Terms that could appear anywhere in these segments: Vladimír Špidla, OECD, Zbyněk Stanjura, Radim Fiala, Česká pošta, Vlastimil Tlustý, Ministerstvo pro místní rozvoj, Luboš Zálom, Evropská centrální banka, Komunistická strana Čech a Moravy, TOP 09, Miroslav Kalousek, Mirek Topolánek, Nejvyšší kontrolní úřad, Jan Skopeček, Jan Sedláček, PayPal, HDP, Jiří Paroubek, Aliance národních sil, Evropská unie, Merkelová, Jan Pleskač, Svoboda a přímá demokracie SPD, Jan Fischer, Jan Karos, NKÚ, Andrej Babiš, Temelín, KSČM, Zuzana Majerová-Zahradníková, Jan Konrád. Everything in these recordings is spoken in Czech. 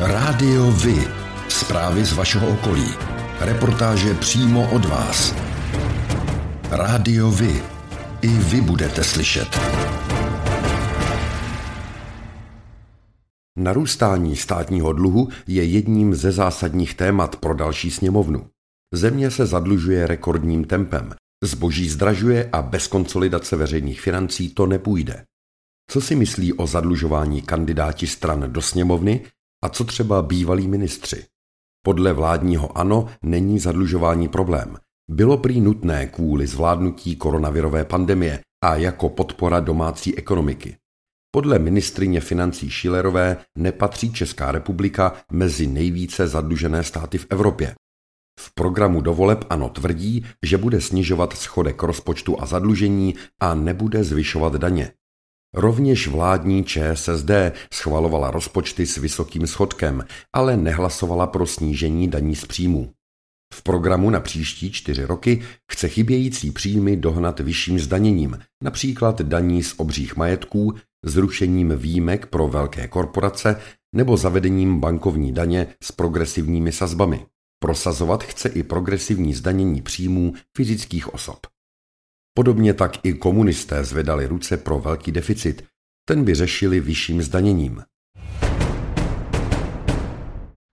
Rádio Vy. Zprávy z vašeho okolí. Reportáže přímo od vás. Rádio Vy. I vy budete slyšet. Narůstání státního dluhu je jedním ze zásadních témat pro další sněmovnu. Země se zadlužuje rekordním tempem, zboží zdražuje a bez konsolidace veřejných financí to nepůjde. Co si myslí o zadlužování kandidáti stran do sněmovny a co třeba bývalí ministři? Podle vládního ANO není zadlužování problém. Bylo prý nutné kvůli zvládnutí koronavirové pandemie a jako podpora domácí ekonomiky. Podle ministryně financí Schillerové nepatří Česká republika mezi nejvíce zadlužené státy v Evropě. V programu do voleb ANO tvrdí, že bude snižovat schodek rozpočtu a zadlužení a nebude zvyšovat daně. Rovněž vládní ČSSD schvalovala rozpočty s vysokým schodkem, ale nehlasovala pro snížení daní z příjmů. V programu na příští 4 roky chce chybějící příjmy dohnat vyšším zdaněním, například daní z obřích majetků, zrušením výjimek pro velké korporace nebo zavedením bankovní daně s progresivními sazbami. Prosazovat chce i progresivní zdanění příjmů fyzických osob. Podobně tak i komunisté zvedali ruce pro velký deficit, ten by řešili vyšším zdaněním.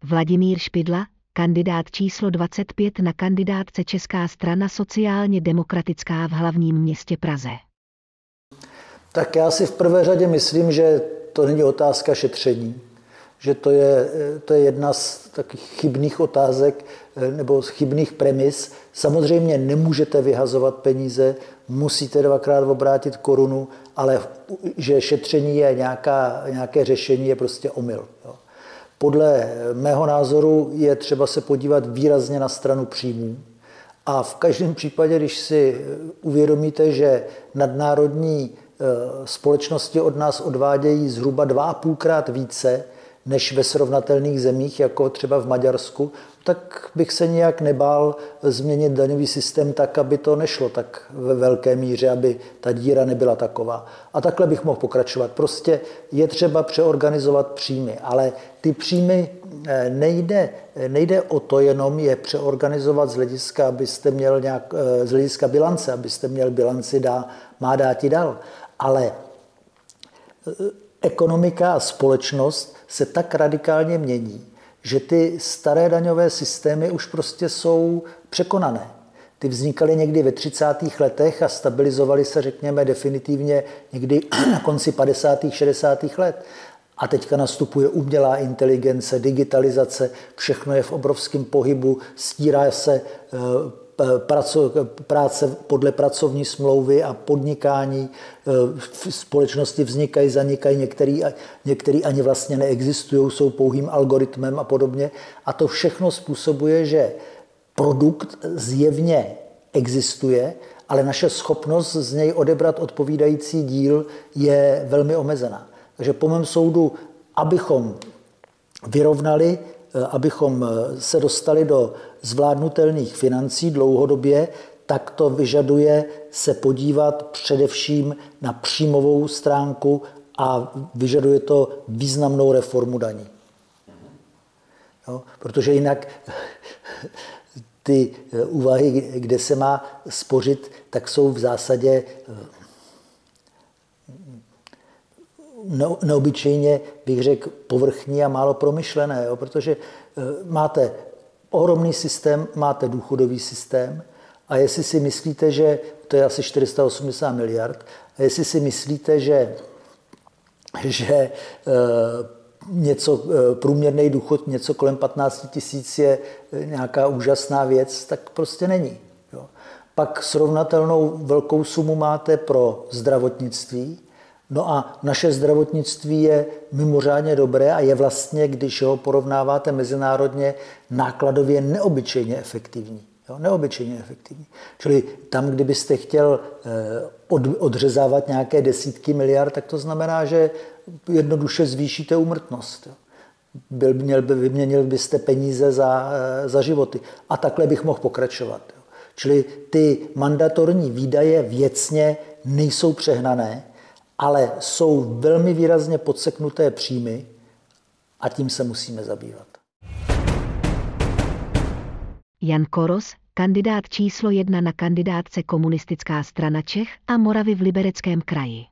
Vladimír Špidla, kandidát číslo 25 na kandidátce Česká strana sociálně demokratická v hlavním městě Praze. Tak já si v prvé řadě myslím, že to není otázka šetření, že to je jedna z takových chybných otázek nebo chybných premis. Samozřejmě nemůžete vyhazovat peníze, musíte 2krát obrátit korunu, ale že šetření je nějaké řešení, je prostě omyl. Jo. Podle mého názoru je třeba se podívat výrazně na stranu příjmů. A v každém případě, když si uvědomíte, že nadnárodní společnosti od nás odvádějí zhruba 2,5krát více než ve srovnatelných zemích, jako třeba v Maďarsku, tak bych se nijak nebál změnit daňový systém tak, aby to nešlo tak ve velké míře, aby ta díra nebyla taková. A takhle bych mohl pokračovat. Prostě je třeba přeorganizovat příjmy, ale ty příjmy nejde o to jenom je přeorganizovat z hlediska, abyste měl z hlediska bilance, abyste měl bilanci má dát i dal, ale ekonomika a společnost se tak radikálně mění, že ty staré daňové systémy už prostě jsou překonané. Ty vznikaly někdy ve 30. letech a stabilizovaly se, řekněme, definitivně někdy na konci 50. 60. let. A teďka nastupuje umělá inteligence, digitalizace, všechno je v obrovském pohybu, stírá se práce podle pracovní smlouvy a podnikání, v společnosti vznikají, zanikají, některý ani vlastně neexistují, jsou pouhým algoritmem a podobně. A to všechno způsobuje, že produkt zjevně existuje, ale naše schopnost z něj odebrat odpovídající díl je velmi omezená. Takže po mém soudu, abychom vyrovnali, abychom se dostali do zvládnutelných financí dlouhodobě, tak to vyžaduje se podívat především na příjmovou stránku a vyžaduje to významnou reformu daní. Jo, protože jinak ty úvahy, kde se má spořit, tak jsou v zásadě neobyčejně, bych řekl, povrchní a málo promyšlené, jo? Protože máte ohromný systém, máte důchodový systém a jestli si myslíte, že to je asi 480 miliard, a jestli si myslíte, že něco, průměrný důchod něco kolem 15 tisíc je nějaká úžasná věc, tak prostě není. Jo? Pak srovnatelnou velkou sumu máte pro zdravotnictví. No a naše zdravotnictví je mimořádně dobré a je vlastně, když ho porovnáváte mezinárodně, nákladově neobyčejně efektivní. Jo, neobyčejně efektivní. Čili tam, kdybyste chtěl odřezávat nějaké desítky miliard, tak to znamená, že jednoduše zvýšíte úmrtnost. Jo. Vyměnil byste peníze za životy. A takhle bych mohl pokračovat. Jo. Čili ty mandatorní výdaje věcně nejsou přehnané, ale jsou velmi výrazně podseknuté příjmy a tím se musíme zabývat. Jan Karos, kandidát číslo 1 na kandidátce Komunistická strana Čech a Moravy v Libereckém kraji.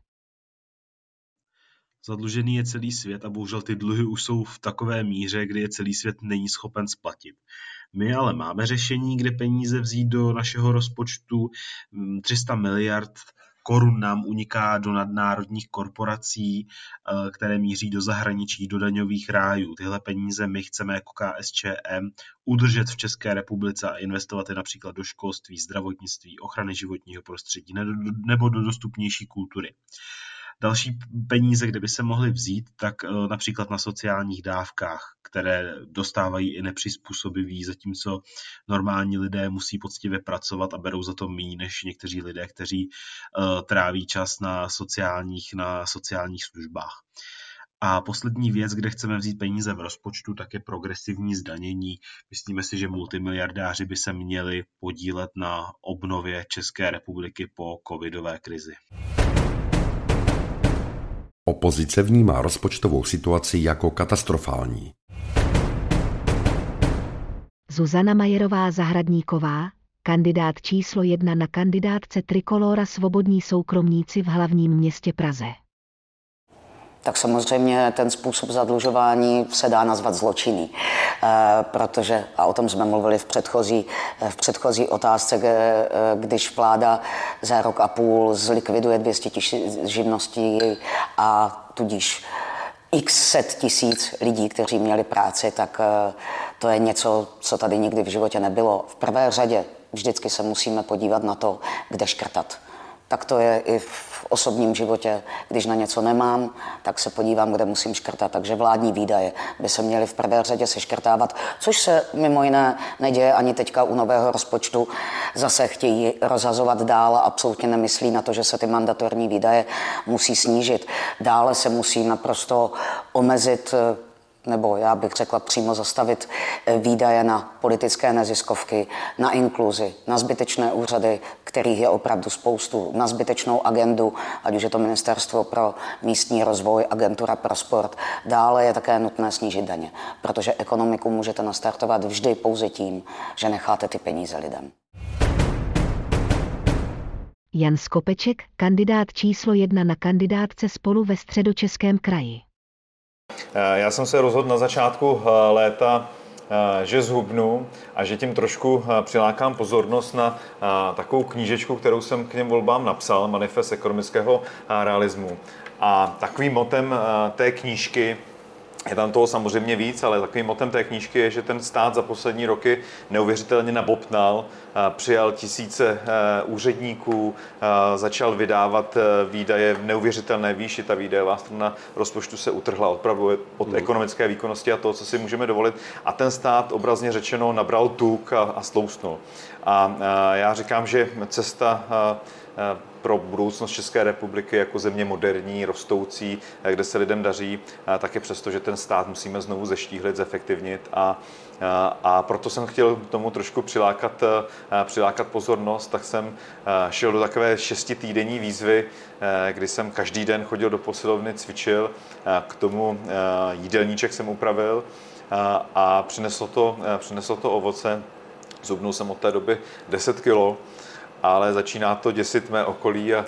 Zadlužený je celý svět a bohužel ty dluhy už jsou v takové míře, kdy je celý svět není schopen splatit. My ale máme řešení, kde peníze vzít do našeho rozpočtu. 300 miliard korun nám uniká do nadnárodních korporací, které míří do zahraničí, do daňových rájů. Tyhle peníze my chceme jako KSČM udržet v České republice a investovat je například do školství, zdravotnictví, ochrany životního prostředí nebo do dostupnější kultury. Další peníze, kde by se mohly vzít, tak například na sociálních dávkách, které dostávají i nepřizpůsobiví, zatímco normální lidé musí poctivě pracovat a berou za to míň než někteří lidé, kteří tráví čas na sociálních službách. A poslední věc, kde chceme vzít peníze v rozpočtu, tak je progresivní zdanění. Myslíme si, že multimiliardáři by se měli podílet na obnově České republiky po covidové krizi. Opozice vnímá rozpočtovou situaci jako katastrofální. Zuzana Majerová-Zahradníková, kandidát číslo 1 na kandidátce Trikolóra Svobodní soukromníci v hlavním městě Praze. Tak samozřejmě ten způsob zadlužování se dá nazvat zločinný, protože, a o tom jsme mluvili v předchozí otázce, když vláda za rok a půl zlikviduje 200 tisíc živností a tudíž x set tisíc lidí, kteří měli práci, tak to je něco, co tady nikdy v životě nebylo. V prvé řadě vždycky se musíme podívat na to, kde škrtat. Tak to je i v osobním životě. Když na něco nemám, tak se podívám, kde musím škrtat. Takže vládní výdaje by se měly v prvé řadě seškrtávat, což se mimo jiné neděje ani teďka u nového rozpočtu. Zase chtějí rozhazovat dál a absolutně nemyslí na to, že se ty mandatorní výdaje musí snížit. Dále se musí naprosto omezit, nebo já bych řekla přímo zastavit výdaje na politické neziskovky, na inkluzi, na zbytečné úřady, kterých je opravdu spoustu, na zbytečnou agendu, ať už je to Ministerstvo pro místní rozvoj, Agentura pro sport. Dále je také nutné snížit daně, protože ekonomiku můžete nastartovat vždy pouze tím, že necháte ty peníze lidem. Jan Skopeček, kandidát číslo 1 na kandidátce Spolu ve Středočeském kraji. Já jsem se rozhodl na začátku léta, že zhubnu a že tím trošku přilákám pozornost na takovou knížečku, kterou jsem k těm volbám napsal, Manifest ekonomického realismu. A takovým motem té knížky, je tam toho samozřejmě víc, ale takovým motem té knížky je, že ten stát za poslední roky neuvěřitelně nabobtnal, přijal tisíce úředníků, začal vydávat výdaje v neuvěřitelné výši, ta výdajová strana rozpočtu se utrhla opravdu od ekonomické výkonnosti a toho, co si můžeme dovolit. A ten stát obrazně řečeno nabral tuk a stloustnul. A já říkám, že cesta pro budoucnost České republiky jako země moderní, rostoucí, kde se lidem daří, tak je přesto, že ten stát musíme znovu zeštíhlit, zefektivnit a proto jsem chtěl tomu trošku přilákat pozornost, tak jsem šel do takové 6týdenní výzvy, kdy jsem každý den chodil do posilovny, cvičil, k tomu jídelníček jsem upravil a přineslo to ovoce. Zhubnul jsem od té doby 10 kilo. Ale začíná to děsit mé okolí a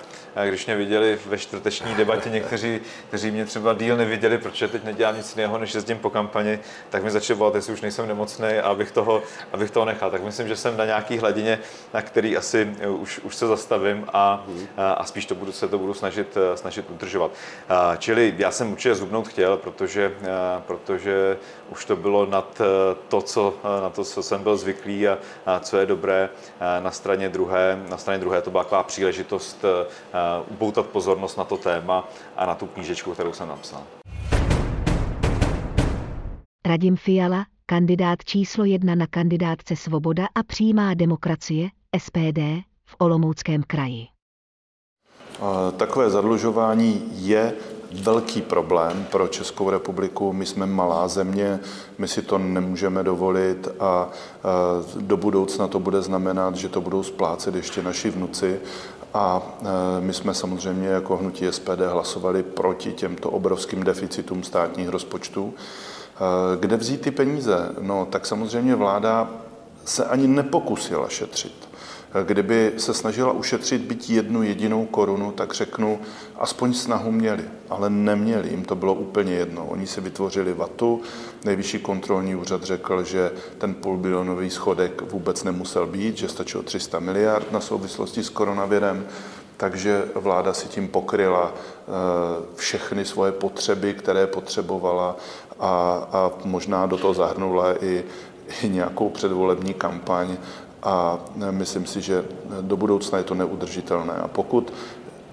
když mě viděli ve čtvrteční debatě někteří, kteří mě třeba díl neviděli, protože teď nedělám nic jiného, než jezdím po kampani, tak mi začali volat, jestli už nejsem nemocnej a abych toho nechal. Tak myslím, že jsem na nějaký hladině, na který asi už se zastavím a spíš se to budu snažit udržovat. Čili já jsem určitě zhubnout chtěl, protože už to bylo nad to, co jsem byl zvyklý a co je dobré na straně druhé. Na straně druhé to byla taková příležitost upoutat pozornost na to téma a na tu knížečku, kterou jsem napsal. Radim Fiala, kandidát číslo 1 na kandidátce Svoboda a přímá demokracie SPD v Olomouckém kraji. Takové zadlužování je velký problém pro Českou republiku. My jsme malá země, my si to nemůžeme dovolit a do budoucna to bude znamenat, že to budou splácet ještě naši vnuci. A my jsme samozřejmě jako hnutí SPD hlasovali proti těmto obrovským deficitům státních rozpočtů. Kde vzít ty peníze? No, tak samozřejmě vláda se ani nepokusila šetřit. Kdyby se snažila ušetřit byť jednu jedinou korunu, tak řeknu, aspoň snahu měli, ale neměli, jim to bylo úplně jedno. Oni si vytvořili vatu, Nejvyšší kontrolní úřad řekl, že ten půlbilionový schodek vůbec nemusel být, že stačilo 300 miliard na souvislosti s koronavirem, takže vláda si tím pokryla všechny svoje potřeby, které potřebovala a možná do toho zahrnula i nějakou předvolební kampaň. A myslím si, že do budoucna je to neudržitelné. A pokud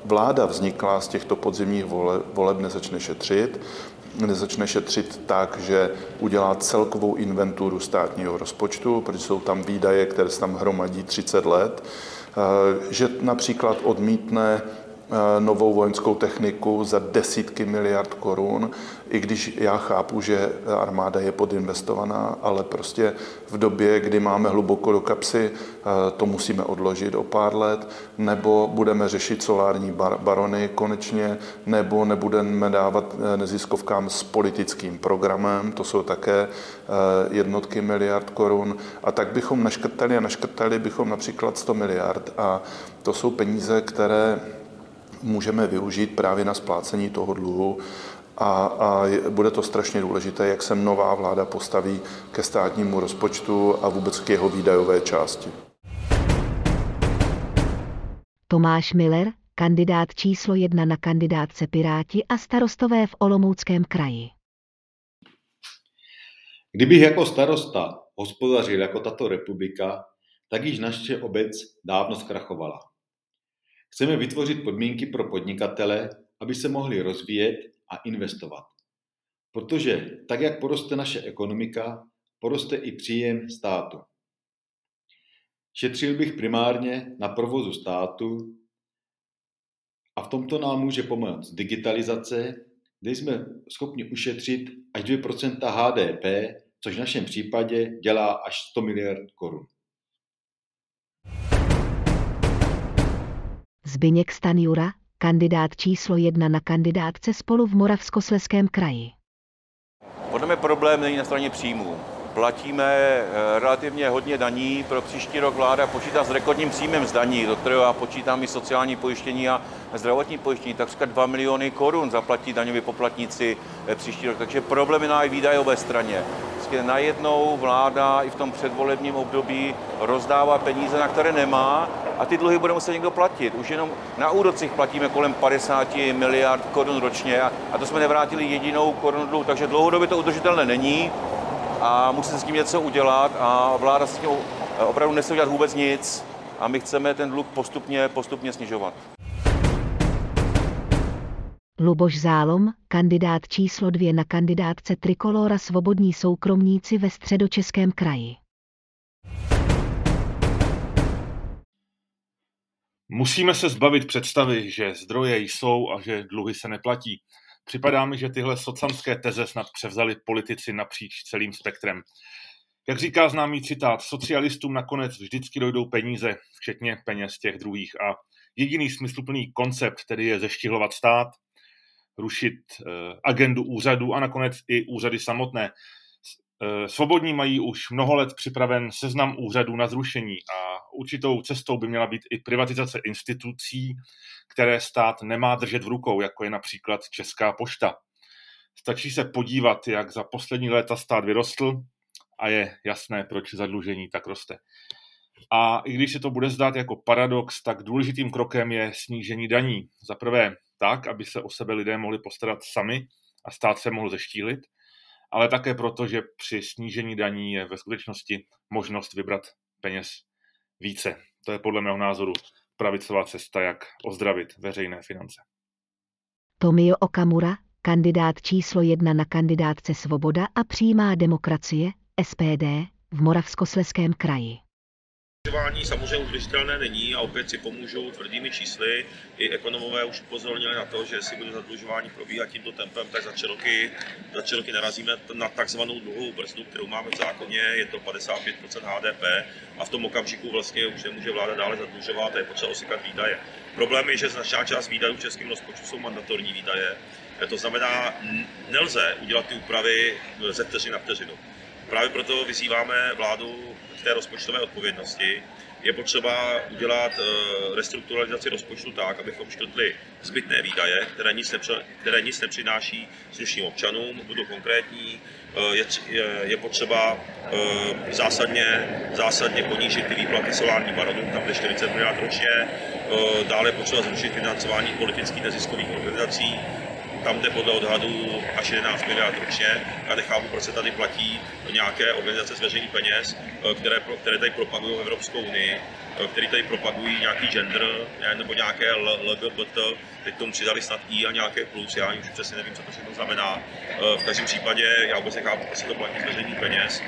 vláda vzniklá z těchto podzimních voleb nezačne šetřit tak, že udělá celkovou inventuru státního rozpočtu, protože jsou tam výdaje, které se tam hromadí 30 let, že například odmítne novou vojenskou techniku za desítky miliard korun, i když já chápu, že armáda je podinvestovaná, ale prostě v době, kdy máme hluboko do kapsy, to musíme odložit o pár let, nebo budeme řešit solární barony konečně, nebo nebudeme dávat neziskovkám s politickým programem, to jsou také jednotky miliard korun, a tak bychom naškrtali bychom například 100 miliard a to jsou peníze, které můžeme využít právě na splácení toho dluhu a bude to strašně důležité, jak se nová vláda postaví ke státnímu rozpočtu a vůbec k jeho výdajové části. Tomáš Miller, kandidát číslo 1 na kandidátce Piráti a starostové v Olomouckém kraji. Kdybych jako starosta hospodařil jako tato republika, tak již naše obec dávno zkrachovala. Chceme vytvořit podmínky pro podnikatele, aby se mohli rozvíjet a investovat. Protože tak, jak poroste naše ekonomika, poroste i příjem státu. Šetřil bych primárně na provozu státu a v tomto nám může pomoct digitalizace, kde jsme schopni ušetřit až 2% HDP, což v našem případě dělá až 100 miliard korun. Zbyněk Stanjura, kandidát číslo 1 na kandidátce Spolu v Moravskoslezském kraji. Podle mě problém není na straně příjmů. Platíme relativně hodně daní. Pro příští rok vláda počítá s rekordním příjmem z daní, do kterého já počítám i sociální pojištění a zdravotní pojištění. Takřka 2 miliony korun zaplatí daňoví poplatníci příští rok. Takže problém je na výdajové straně. Najednou vláda i v tom předvolebním období rozdává peníze, na které nemá, a ty dluhy bude muset někdo platit. Už jenom na úrocích platíme kolem 50 miliard korun ročně a to jsme nevrátili jedinou korunu dluhu, takže dlouhodobě to udržitelné není a musí se s tím něco udělat a vláda s tím opravdu nechce udělat vůbec nic a my chceme ten dluh postupně snižovat. Luboš Zálom, kandidát číslo 2 na kandidátce Trikolóra Svobodní soukromníci ve Středočeském kraji. Musíme se zbavit představy, že zdroje jsou a že dluhy se neplatí. Připadá mi, že tyhle socanské teze snad převzali politici napříč celým spektrem. Jak říká známý citát, socialistům nakonec vždycky dojdou peníze, včetně peněz těch druhých. A jediný smysluplný koncept tedy je zeštihlovat stát, rušit agendu úřadů a nakonec i úřady samotné. Svobodní mají už mnoho let připraven seznam úřadů na zrušení a určitou cestou by měla být i privatizace institucí, které stát nemá držet v rukou, jako je například Česká pošta. Stačí se podívat, jak za poslední léta stát vyrostl a je jasné, proč zadlužení tak roste. A i když se to bude zdát jako paradox, tak důležitým krokem je snížení daní. Za prvé tak, aby se o sebe lidé mohli postarat sami a stát se mohl zeštílit, ale také proto, že při snížení daní je ve skutečnosti možnost vybrat peněz více. To je podle mého názoru pravicová cesta, jak ozdravit veřejné finance. Tomio Okamura, kandidát číslo 1 na kandidátce Svoboda a přímá demokracie SPD v Moravskoslezském kraji. Samozřejmě udržitelné není a opět si pomůžou tvrdými čísly. I ekonomové už upozornili na to, že jestli bude zadlužování probíhat tímto tempem, tak za tři roky narazíme na takzvanou dluhovou brzdu, kterou máme v zákoně, je to 55% HDP a v tom okamžiku vlastně už nemůže vláda dále zadlužovat a je potřeba osekat výdaje. Problém je, že značná část výdajů v českém rozpočtu jsou mandatorní výdaje, To znamená, nelze udělat ty úpravy ze vteřiny na vteřinu. Právě proto vyzýváme vládu k té rozpočtové odpovědnosti. Je potřeba udělat restrukturalizaci rozpočtu tak, abychom škrtli zbytné výdaje, které nic nepřináší slušným občanům, budou konkrétní. Je potřeba zásadně ponížit ty výplaty solárním baronům, tam je 40 miliard ročně. Dále je potřeba zrušit financování politických neziskových organizací, tam jde podle odhadů až 11 miliard ročně. Já nechápu, proč se tady platí nějaké organizace z veřejných peněz, které tady propagují Evropskou unii, které tady propagují nějaký gender nebo nějaké LGBT, teď tomu přidali snad i a nějaké plus, já už přesně nevím, co to všechno znamená. V každém případě já vůbec nechápu, proč se to platí z veřejných peněz.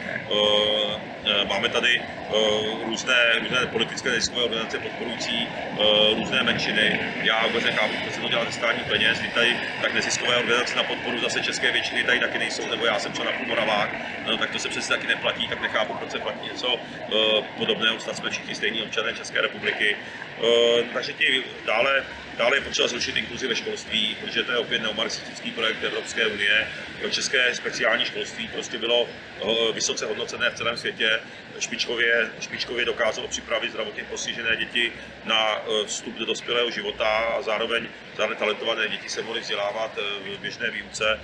Máme tady různé politické neziskové organizace podporující různé menšiny. Já vůbec nechápu, proč se to dělá ze státních peněz, kdy tady tak neziskové organizace na podporu zase české většiny tady taky nejsou, nebo já jsem třeba na Moravách, no, tak to se přece taky neplatí, tak nechápu, proč se platí něco podobného, snad jsme všichni stejní občané České republiky. Takže dále je potřeba zrušit inkluzi ve školství, protože to je opět neomarxistický projekt Evropské unie. České speciální školství prostě bylo vysoce hodnocené v celém světě. Špičkově dokázalo připravit zdravotně postižené děti na vstup do dospělého života a zároveň talentované děti se mohly vzdělávat v běžné výuce.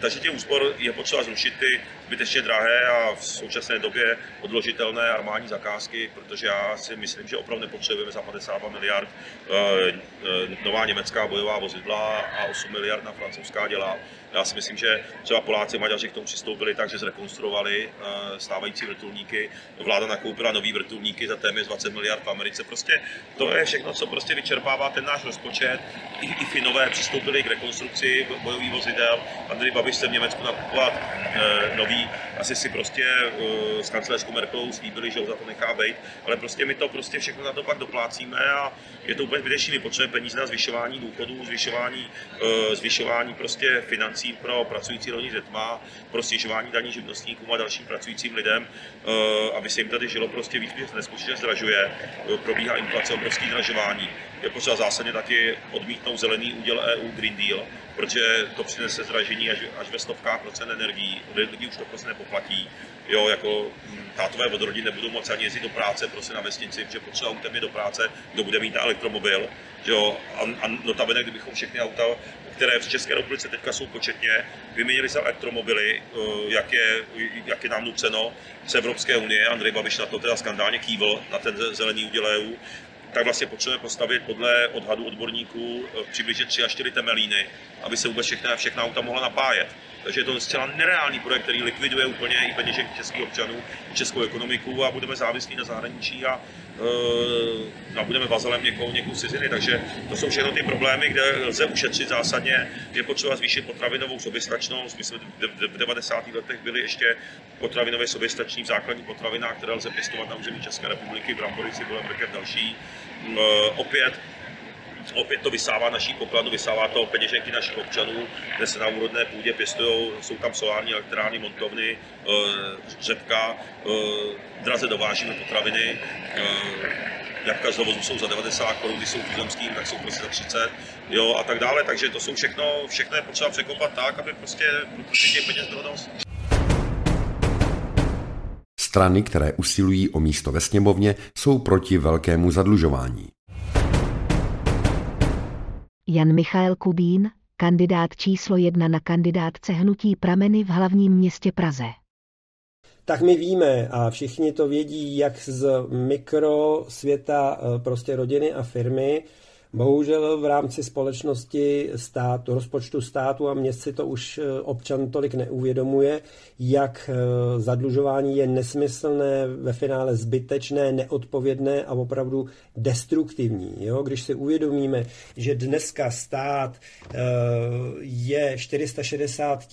Takže těch úspor je potřeba zrušit ty zbytečně drahé a v současné době odložitelné armádní zakázky, protože já si myslím, že opravdu nepotřebujeme za 52 miliard nová německá bojová vozidla a 8 miliard na francouzská děla. Já si myslím, že třeba Poláci, Maďaři k tomu přistoupili tak, že zrekonstruovali stávající vrtulníky. Vláda nakoupila nový vrtulníky za téměř 20 miliard v Americe. Prostě to je všechno, co prostě vyčerpává ten náš rozpočet. I Finové přistoupili k rekonstrukci bojových vozidel. Andrej Babiš se v Německu nakupovat nový. Asi si prostě s kancelářkou Merkelovou slíbili, že ho za to nechá bejt. Ale prostě my to prostě všechno na to pak doplácíme a je to úplně zbytečné. My potřebujeme peníze na zvyšování důchodů, zvyšování prostě financí pro pracující rodiny s dětma, pro snižování daní živnostníkům a dalším pracujícím lidem, aby se jim tady žilo prostě víc, protože se nespočítně zdražuje, probíhá inflace, obrovské zdražování. Je potřeba zásadně taky odmítnout zelený úděl EU Green Deal, protože to přinese zdražení až ve 100% energií, lidi už to prostě nepoplatí. Jo, jako tátové od rodin nebudou moci ani jezdit do práce prostě na vesnici, protože potřeba autem je do práce, kdo bude mít na elektromobil. Jo, a notabene, kdybychom všechny auta, které v České republice teďka jsou početně, vyměnili za elektromobily, jak je nám nuceno z Evropské unie, Andrej Babiš na to teda skandálně kývl, na ten zelený úděl EU, tak vlastně potřebujeme postavit podle odhadu odborníků přibližně 3 až 4 temelíny, aby se vůbec všechna auta mohla napájet. Takže je to zcela nereálný projekt, který likviduje úplně i peněženky českých občanů, českou ekonomiku a budeme závislí na zahraničí a budeme vazalem někoho ciziny. Takže to jsou všechno ty problémy, kde lze ušetřit zásadně. Je potřeba zvýšit potravinovou soběstačnost. My jsme v 90. letech byli ještě potravinově soběstační v základních potravinách, které lze pěstovat na území České republiky, brambory, byla brkev další. Opět to vysává naší pokladnu, vysává to peněženky našich občanů, kde se na úrodné půdě pěstují, jsou tam solární elektrárny, montovny, řepka, draze dovážíme potraviny, jabka z dovozu jsou za 90 Kč, když jsou tuzemským, tak jsou prostě za 30 Kč, jo, a tak dále, takže to jsou všechno je potřeba překopat tak, aby prostě těch peněz bylo dost. Strany, které usilují o místo ve sněmovně, jsou proti velkému zadlužování. Jan Michal Kubín, kandidát číslo 1 na kandidátce Hnutí Prameny v hlavním městě Praze. Tak my víme a všichni to vědí, jak z mikrosvěta prostě rodiny a firmy, bohužel v rámci společnosti státu, rozpočtu státu a měst si to už občan tolik neuvědomuje, jak zadlužování je nesmyslné, ve finále zbytečné, neodpovědné a opravdu destruktivní. Jo? Když si uvědomíme, že dneska stát je 460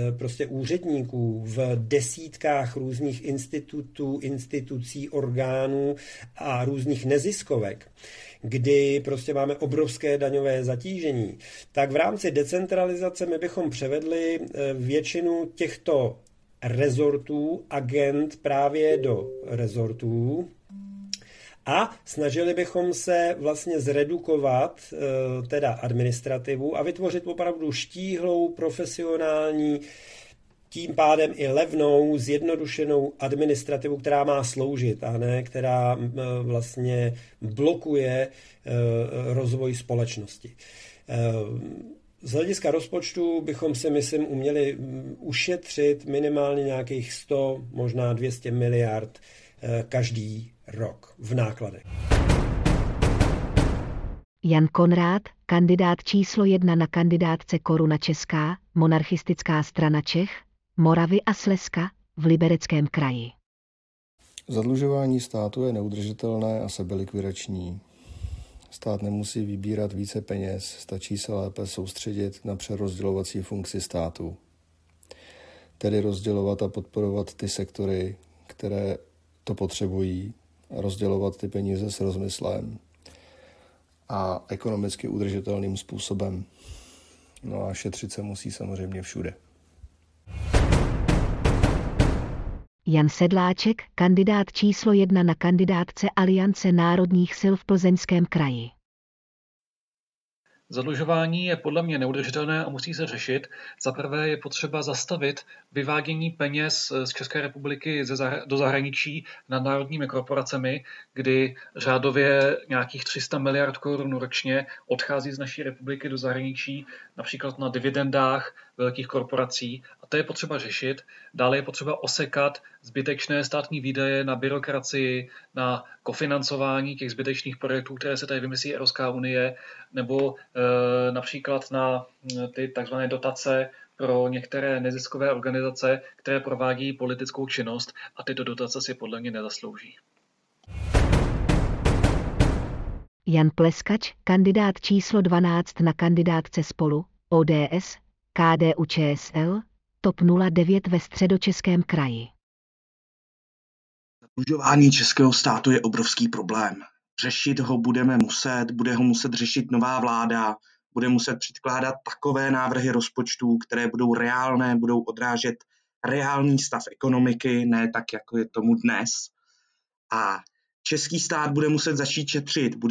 000 prostě úředníků v desítkách různých institutů, institucí, orgánů a různých neziskovek, kdy prostě máme obrovské daňové zatížení, tak v rámci decentralizace my bychom převedli většinu těchto rezortů, agent právě do rezortů a snažili bychom se vlastně zredukovat teda administrativu a vytvořit opravdu štíhlou, profesionální, tím pádem i levnou, zjednodušenou administrativu, která má sloužit a ne, která vlastně blokuje rozvoj společnosti. Z hlediska rozpočtu bychom si, myslím, uměli ušetřit minimálně nějakých 100, možná 200 miliard každý rok v nákladech. Jan Konrád, kandidát číslo 1 na kandidátce Koruna Česká, Monarchistická strana Čech, Moravy a Slezska v Libereckém kraji. Zadlužování státu je neudržitelné a sebelikvidační. Stát nemusí vybírat více peněz, stačí se lépe soustředit na přerozdělovací funkci státu. Tedy rozdělovat a podporovat ty sektory, které to potřebují, a rozdělovat ty peníze s rozmyslem a ekonomicky udržitelným způsobem. No a šetřit se musí samozřejmě všude. Jan Sedláček, kandidát číslo 1 na kandidátce Aliance národních sil v Plzeňském kraji. Zadlužování je podle mě neudržitelné a musí se řešit. Za prvé je potřeba zastavit vyvádění peněz z České republiky do zahraničí nad národními korporacemi, kdy řádově nějakých 300 miliard korun ročně odchází z naší republiky do zahraničí, například na dividendách velkých korporací. A to je potřeba řešit. Dále je potřeba osekat zbytečné státní výdaje na byrokracii, na kofinancování těch zbytečných projektů, které se tady vymyslí Evropská unie, nebo například na ty takzvané dotace pro některé neziskové organizace, které provádí politickou činnost a tyto dotace si podle mě nezaslouží. Jan Pleskač, kandidát číslo 12 na kandidátce Spolu, ODS, KDU-ČSL, TOP 09 ve Středočeském kraji. Zadlužování českého státu je obrovský problém. Řešit ho bude ho muset řešit nová vláda, bude muset předkládat takové návrhy rozpočtů, které budou reálné, budou odrážet reálný stav ekonomiky, ne tak, jako je tomu dnes. A český stát bude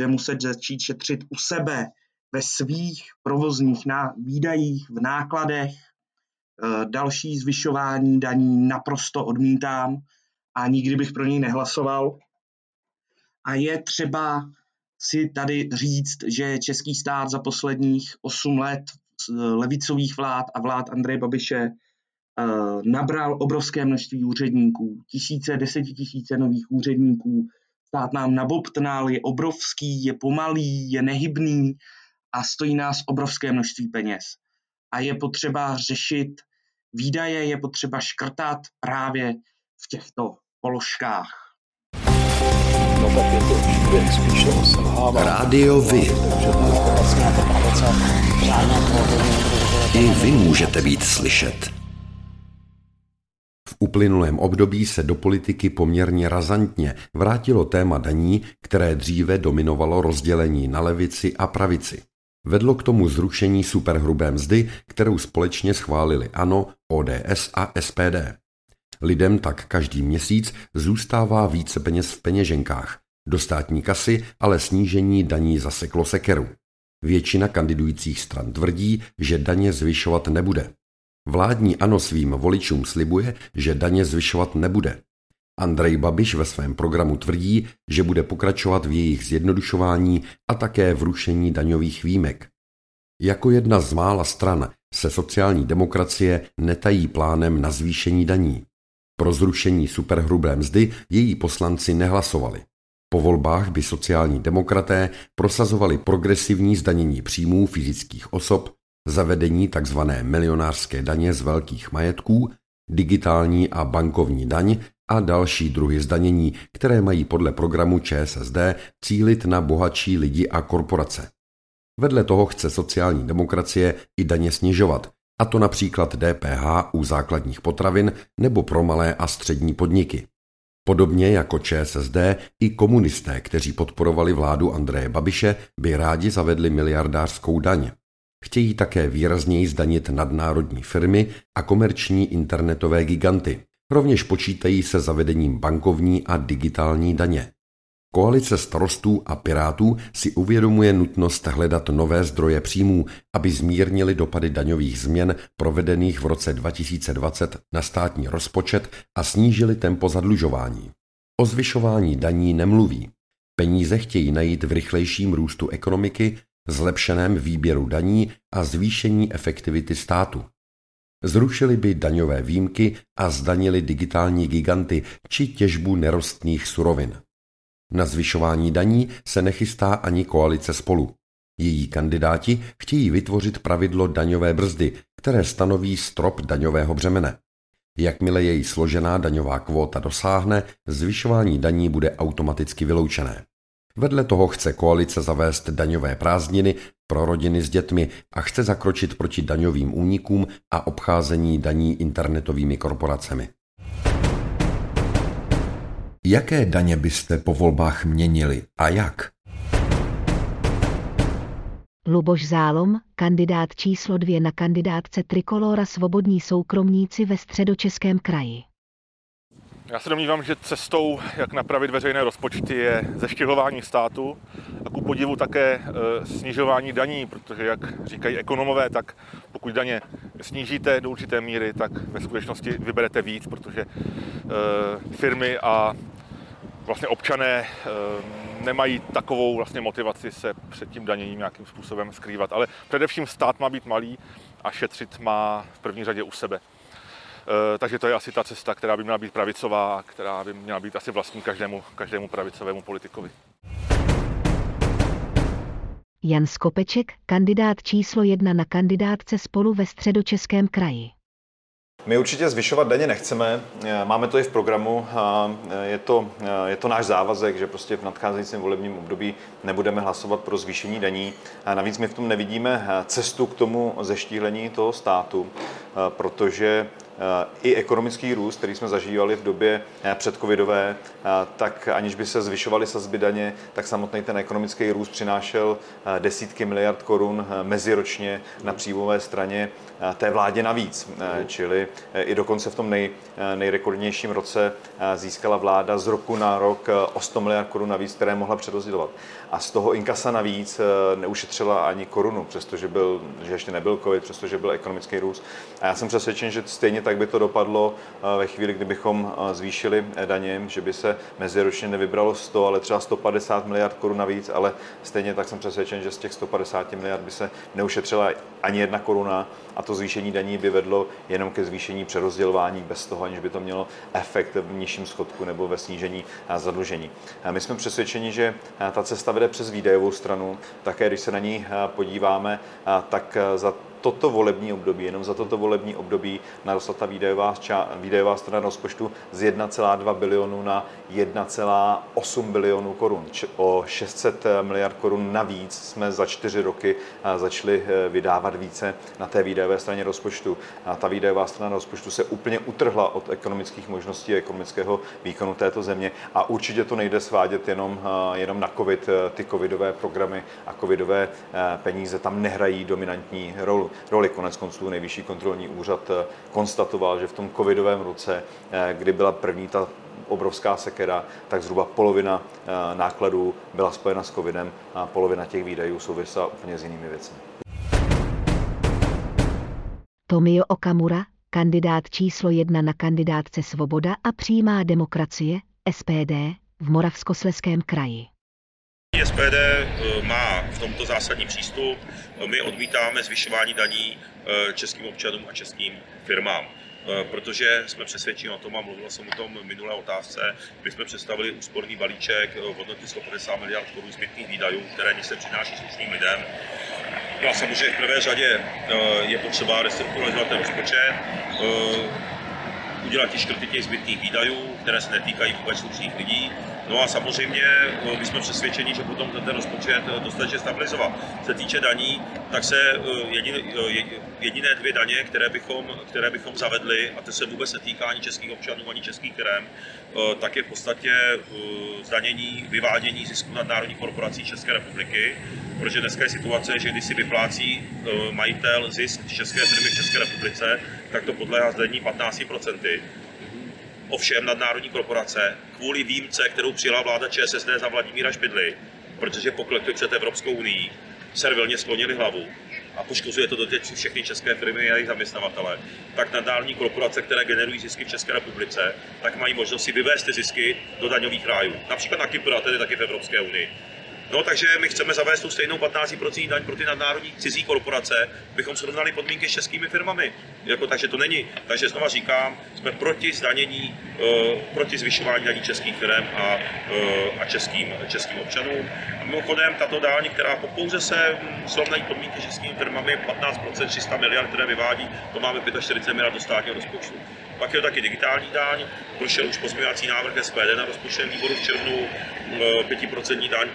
muset začít šetřit u sebe, ve svých provozních výdajích, v nákladech. Další zvyšování daní naprosto odmítám a nikdy bych pro něj nehlasoval. A je třeba si tady říct, že český stát za posledních 8 let levicových vlád a vlád Andreje Babiše nabral obrovské množství úředníků, desetitisíce nových úředníků. Stát nám nabobtnal, je obrovský, je pomalý, je nehybný a stojí nás obrovské množství peněz. A je potřeba řešit výdaje, je potřeba škrtat právě v těchto položkách. Rádio Vy. I vy můžete být slyšet. V uplynulém období se do politiky poměrně razantně vrátilo téma daní, které dříve dominovalo rozdělení na levici a pravici. Vedlo k tomu zrušení superhrubé mzdy, kterou společně schválili ANO, ODS a SPD. Lidem tak každý měsíc zůstává více peněz v peněženkách. Do státní kasy ale snížení daní zaseklo sekeru. Většina kandidujících stran tvrdí, že daně zvyšovat nebude. Vládní ANO svým voličům slibuje, že daně zvyšovat nebude. Andrej Babiš ve svém programu tvrdí, že bude pokračovat v jejich zjednodušování a také v rušení daňových výjimek. Jako jedna z mála stran se sociální demokracie netají plánem na zvýšení daní. Pro zrušení superhrubé mzdy její poslanci nehlasovali. Po volbách by sociální demokraté prosazovali progresivní zdanění příjmů fyzických osob, zavedení tzv. Milionářské daně z velkých majetků, digitální a bankovní daň a další druhy zdanění, které mají podle programu ČSSD cílit na bohatší lidi a korporace. Vedle toho chce sociální demokracie i daně snižovat, a to například DPH u základních potravin nebo pro malé a střední podniky. Podobně jako ČSSD, i komunisté, kteří podporovali vládu Andreje Babiše, by rádi zavedli miliardářskou daň. Chtějí také výrazněji zdanit nadnárodní firmy a komerční internetové giganty. Rovněž počítají se zavedením bankovní a digitální daně. Koalice starostů a pirátů si uvědomuje nutnost hledat nové zdroje příjmů, aby zmírnili dopady daňových změn provedených v roce 2020 na státní rozpočet a snížili tempo zadlužování. O zvyšování daní nemluví. Peníze chtějí najít v rychlejším růstu ekonomiky, zlepšeném výběru daní a zvýšení efektivity státu. Zrušili by daňové výjimky a zdanili digitální giganty či těžbu nerostných surovin. Na zvyšování daní se nechystá ani koalice Spolu. Její kandidáti chtějí vytvořit pravidlo daňové brzdy, které stanoví strop daňového břemene. Jakmile její složená daňová kvóta dosáhne, zvyšování daní bude automaticky vyloučené. Vedle toho chce koalice zavést daňové prázdniny pro rodiny s dětmi a chce zakročit proti daňovým únikům a obcházení daní internetovými korporacemi. Jaké daně byste po volbách měnili a jak? Luboš Zálom, kandidát číslo 2 na kandidátce Trikolóra Svobodní soukromníci ve Středočeském kraji. Já se domnívám, že cestou, jak napravit veřejné rozpočty, je zeštihlování státu a ku podivu také snižování daní, protože jak říkají ekonomové, tak pokud daně snížíte do určité míry, tak ve skutečnosti vyberete víc, protože firmy a vlastně občané nemají takovou vlastně motivaci se před tím daněním nějakým způsobem skrývat. Ale především stát má být malý a šetřit má v první řadě u sebe. Takže to je asi ta cesta, která by měla být pravicová, která by měla být asi vlastní každému pravicovému politikovi. Jan Skopeček, kandidát číslo 1 na kandidátce Spolu ve Středočeském kraji. My určitě zvyšovat daně nechceme, máme to i v programu, je to náš závazek, že prostě v nadcházejícím volebním období nebudeme hlasovat pro zvýšení daní. Navíc my v tom nevidíme cestu k tomu zeštíhlení toho státu, protože i ekonomický růst, který jsme zažívali v době předcovidové, tak aniž by se zvyšovaly sazby daně, tak samotný ten ekonomický růst přinášel desítky miliard korun meziročně na příjmové straně té vládě navíc. Čili i dokonce v tom nejrekordnějším roce získala vláda z roku na rok o 100 miliard korun navíc, které mohla přerozdělovat. A z toho inkasa navíc neušetřila ani korunu, přestože ještě nebyl covid, přestože byl ekonomický růst. A já jsem přesvědčen, že stejně tak by to dopadlo ve chvíli, kdybychom zvýšili daně, že by se meziročně nevybralo 100, ale třeba 150 miliard korun navíc, ale stejně tak jsem přesvědčen, že z těch 150 miliard by se neušetřila ani jedna koruna a to zvýšení daní by vedlo jenom ke zvýšení přerozdělování bez toho, aniž by to mělo efekt v nižším schodku nebo ve snížení zadlužení. My jsme přesvědčeni, že ta cesta vede přes výdajovou stranu, také když se na ní podíváme, tak za toto volební období, jenom za toto volební období narostla ta výdajová strana rozpočtu z 1,2 bilionu na 1,8 bilionu korun. O 600 miliard korun navíc jsme za 4 roky začali vydávat více na té výdajové straně rozpočtu. A ta výdajová strana rozpočtu se úplně utrhla od ekonomických možností a ekonomického výkonu této země a určitě to nejde svádět jenom na covid, ty covidové programy a covidové peníze tam nehrají dominantní roli. Koneckonců Nejvyšší kontrolní úřad konstatoval, že v tom covidovém roce, kdy byla první ta obrovská sekera, tak zhruba polovina nákladů byla spojena s covidem a polovina těch výdajů souvisela úplně s jinými věcmi. Tomio Okamura, kandidát číslo 1 na kandidátce Svoboda a přímá demokracie SPD v Moravskoslezském kraji. SPD má v tomto zásadní přístup. My odmítáme zvyšování daní českým občanům a českým firmám, protože jsme přesvědčeni o tom, a mluvil jsem o tom v minulé otázce, my jsme představili úsporný balíček v hodnotě 150 miliard korun zbytných výdajů, které nic nepřináší slušným lidem. No a samozřejmě v prvé řadě je potřeba restrukturalizovat ten rozpočet, udělat ty škrty těch zbytných výdajů, které se netýkají vůbec slušných lidí. No a samozřejmě my jsme přesvědčeni, že potom ten rozpočet dostatečně stabilizovat. Se týče daní, tak se jediné 2 daně, které bychom zavedli, a to se vůbec netýká ani českých občanů, ani českých firem, tak je v podstatě zdanění, vyvádění zisku nadnárodních korporací České republiky, protože dneska je situace, že když si vyplácí majitel zisk české firmy v České republice, tak to podléhá zdanění 15%. Ovšem nadnárodní korporace kvůli výjimce, kterou přijala vláda ČSSD za Vladimíra Špidly, protože poklekli před Evropskou unii, servilně sklonili hlavu a poškozuje to doteď všechny české firmy a jejich zaměstnavatele, tak nadnárodní korporace, které generují zisky v České republice, tak mají možnost si vyvést ty zisky do daňových rájů, například na Kypru a tedy taky v Evropské unii. No, takže my chceme zavést tu stejnou 15% daň pro ty nadnárodní cizí korporace, bychom srovnali podmínky s českými firmami. Takže to není. Takže znova říkám, jsme proti zdanění, proti zvyšování daní českých firm a českým občanům. A mimochodem, tato daň, která pouze se srovnají podmínky s českými firmami, 15%, 300 miliard, které vyvádí, to máme 45 miliard do státního rozpočtu. Pak je to taky digitální daň, prošel už pozměňovací návrh SPD na rozpočtovém výboru v červnu, 5% daň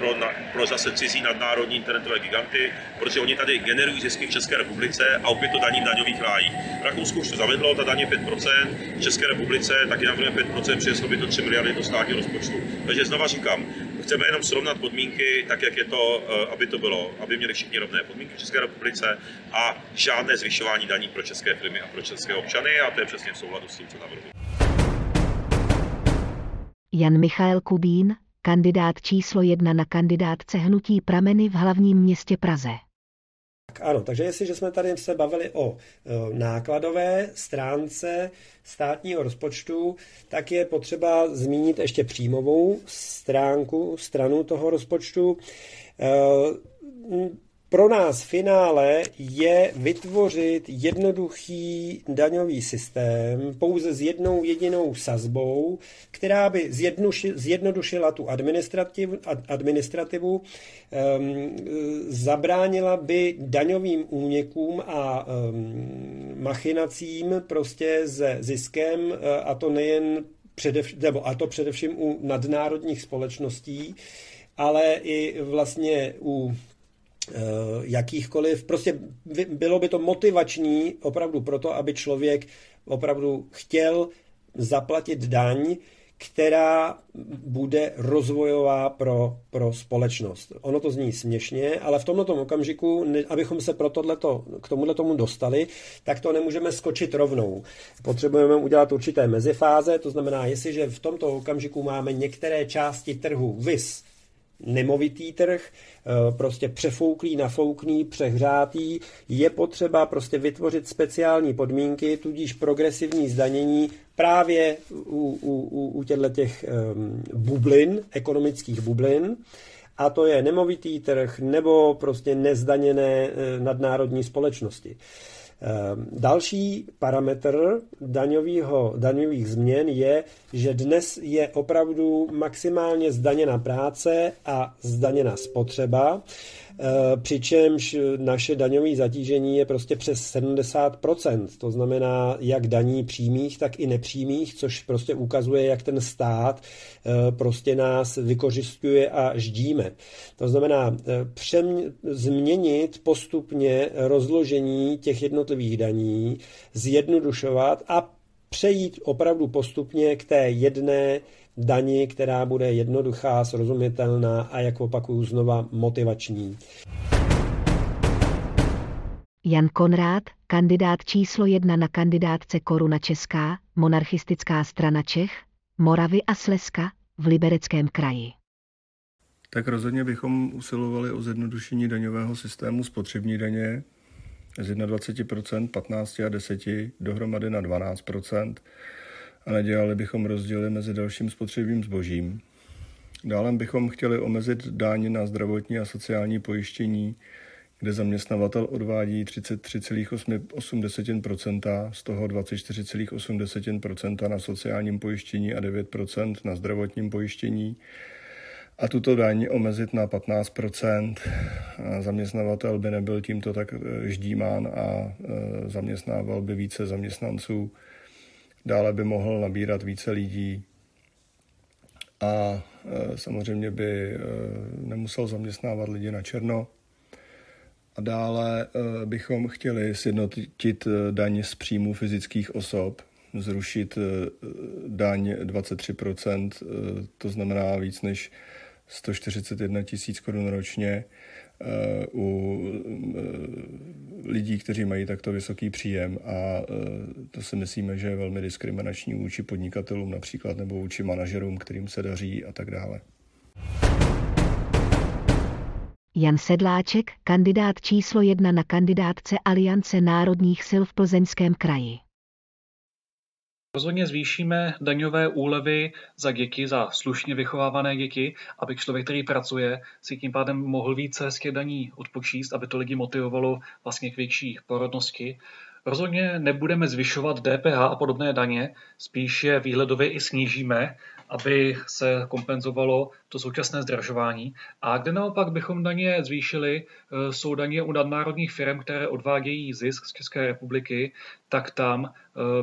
pro zase cizí nadnárodní internetové giganty, protože oni tady generují zisky v České republice a opět to daní v daňových rájích. V Rakousku už to zavedlo, ta daň je 5%, v České republice taky navrhujeme 5%, přineslo by to 3 miliardy do státního rozpočtu. Takže znova říkám, chceme jenom srovnat podmínky tak, jak je to, aby to bylo, aby měli všichni rovné podmínky v České republice a žádné zvyšování daní pro české firmy a pro české občany a to je přesně v souladu s tím, co navrhuji. Jan Michal Kubín, kandidát číslo 1 na kandidátce Hnutí Prameny v hlavním městě Praze. Tak ano, takže jestliže jsme tady se bavili o nákladové stránce státního rozpočtu, tak je potřeba zmínit ještě příjmovou stranu toho rozpočtu. Pro nás v finále je vytvořit jednoduchý daňový systém pouze s jednou jedinou sazbou, která by zjednodušila tu administrativu, zabránila by daňovým únikům a machinacím prostě se ziskem, a to nejen především u nadnárodních společností, ale i vlastně u jakýchkoliv, prostě bylo by to motivační opravdu proto, aby člověk opravdu chtěl zaplatit daň, která bude rozvojová pro společnost. Ono to zní směšně, ale v tomto okamžiku, abychom se k tomuhle tomu dostali, tak to nemůžeme skočit rovnou. Potřebujeme udělat určité mezifáze, to znamená, jestliže v tomto okamžiku máme některé části trhu vis, nemovitý trh, prostě přefouklý, nafoukný, přehřátý, je potřeba prostě vytvořit speciální podmínky, tudíž progresivní zdanění právě u těch bublin, ekonomických bublin, a to je nemovitý trh nebo prostě nezdaněné nadnárodní společnosti. Další parametr daňových změn je, že dnes je opravdu maximálně zdaněna práce a zdaněna spotřeba, přičemž naše daňové zatížení je prostě přes 70%, to znamená jak daní přímých, tak i nepřímých, což prostě ukazuje, jak ten stát prostě nás vykořisťuje a ždíme. To znamená změnit postupně rozložení těch jednotlivých daní, zjednodušovat a přejít opravdu postupně k té jedné dani, která bude jednoduchá, srozumitelná a, jak opakuju znova, motivační. Jan Konrád, kandidát číslo 1 na kandidátce Koruna Česká, Monarchistická strana Čech, Moravy a Slezska v Libereckém kraji. Tak rozhodně bychom usilovali o zjednodušení daňového systému spotřební daně z 21%, 15% a 10%, dohromady na 12%. A nedělali bychom rozdíly mezi dalším spotřebním zbožím. Dále bychom chtěli omezit daň na zdravotní a sociální pojištění, kde zaměstnavatel odvádí 33,8%, z toho 24,8% na sociálním pojištění a 9% na zdravotním pojištění. A tuto daň omezit na 15%. Zaměstnavatel by nebyl tímto tak ždímán a zaměstnával by více zaměstnanců. Dále by mohl nabírat více lidí a samozřejmě by nemusel zaměstnávat lidi na černo. A dále bychom chtěli sjednotit daň z příjmu fyzických osob, zrušit daň 23%, to znamená víc než 141 000 korun ročně, u lidí, kteří mají takto vysoký příjem, a to si myslíme, že je velmi diskriminační vůči podnikatelům například, nebo vůči manažerům, kterým se daří a tak dále. Jan Sedláček, kandidát číslo 1 na kandidátce Aliance národních sil v Plzeňském kraji. Rozhodně zvýšíme daňové úlevy za děti, za slušně vychovávané děti, aby člověk, který pracuje, si tím pádem mohl více hezké daní odpočíst, aby to lidi motivovalo vlastně k větší porodnosti. Rozhodně nebudeme zvyšovat DPH a podobné daně, spíš je výhledově i snížíme, aby se kompenzovalo to současné zdražování. A kde naopak bychom daně zvýšili, jsou daně u nadnárodních firm, které odvádějí zisk z České republiky, tak tam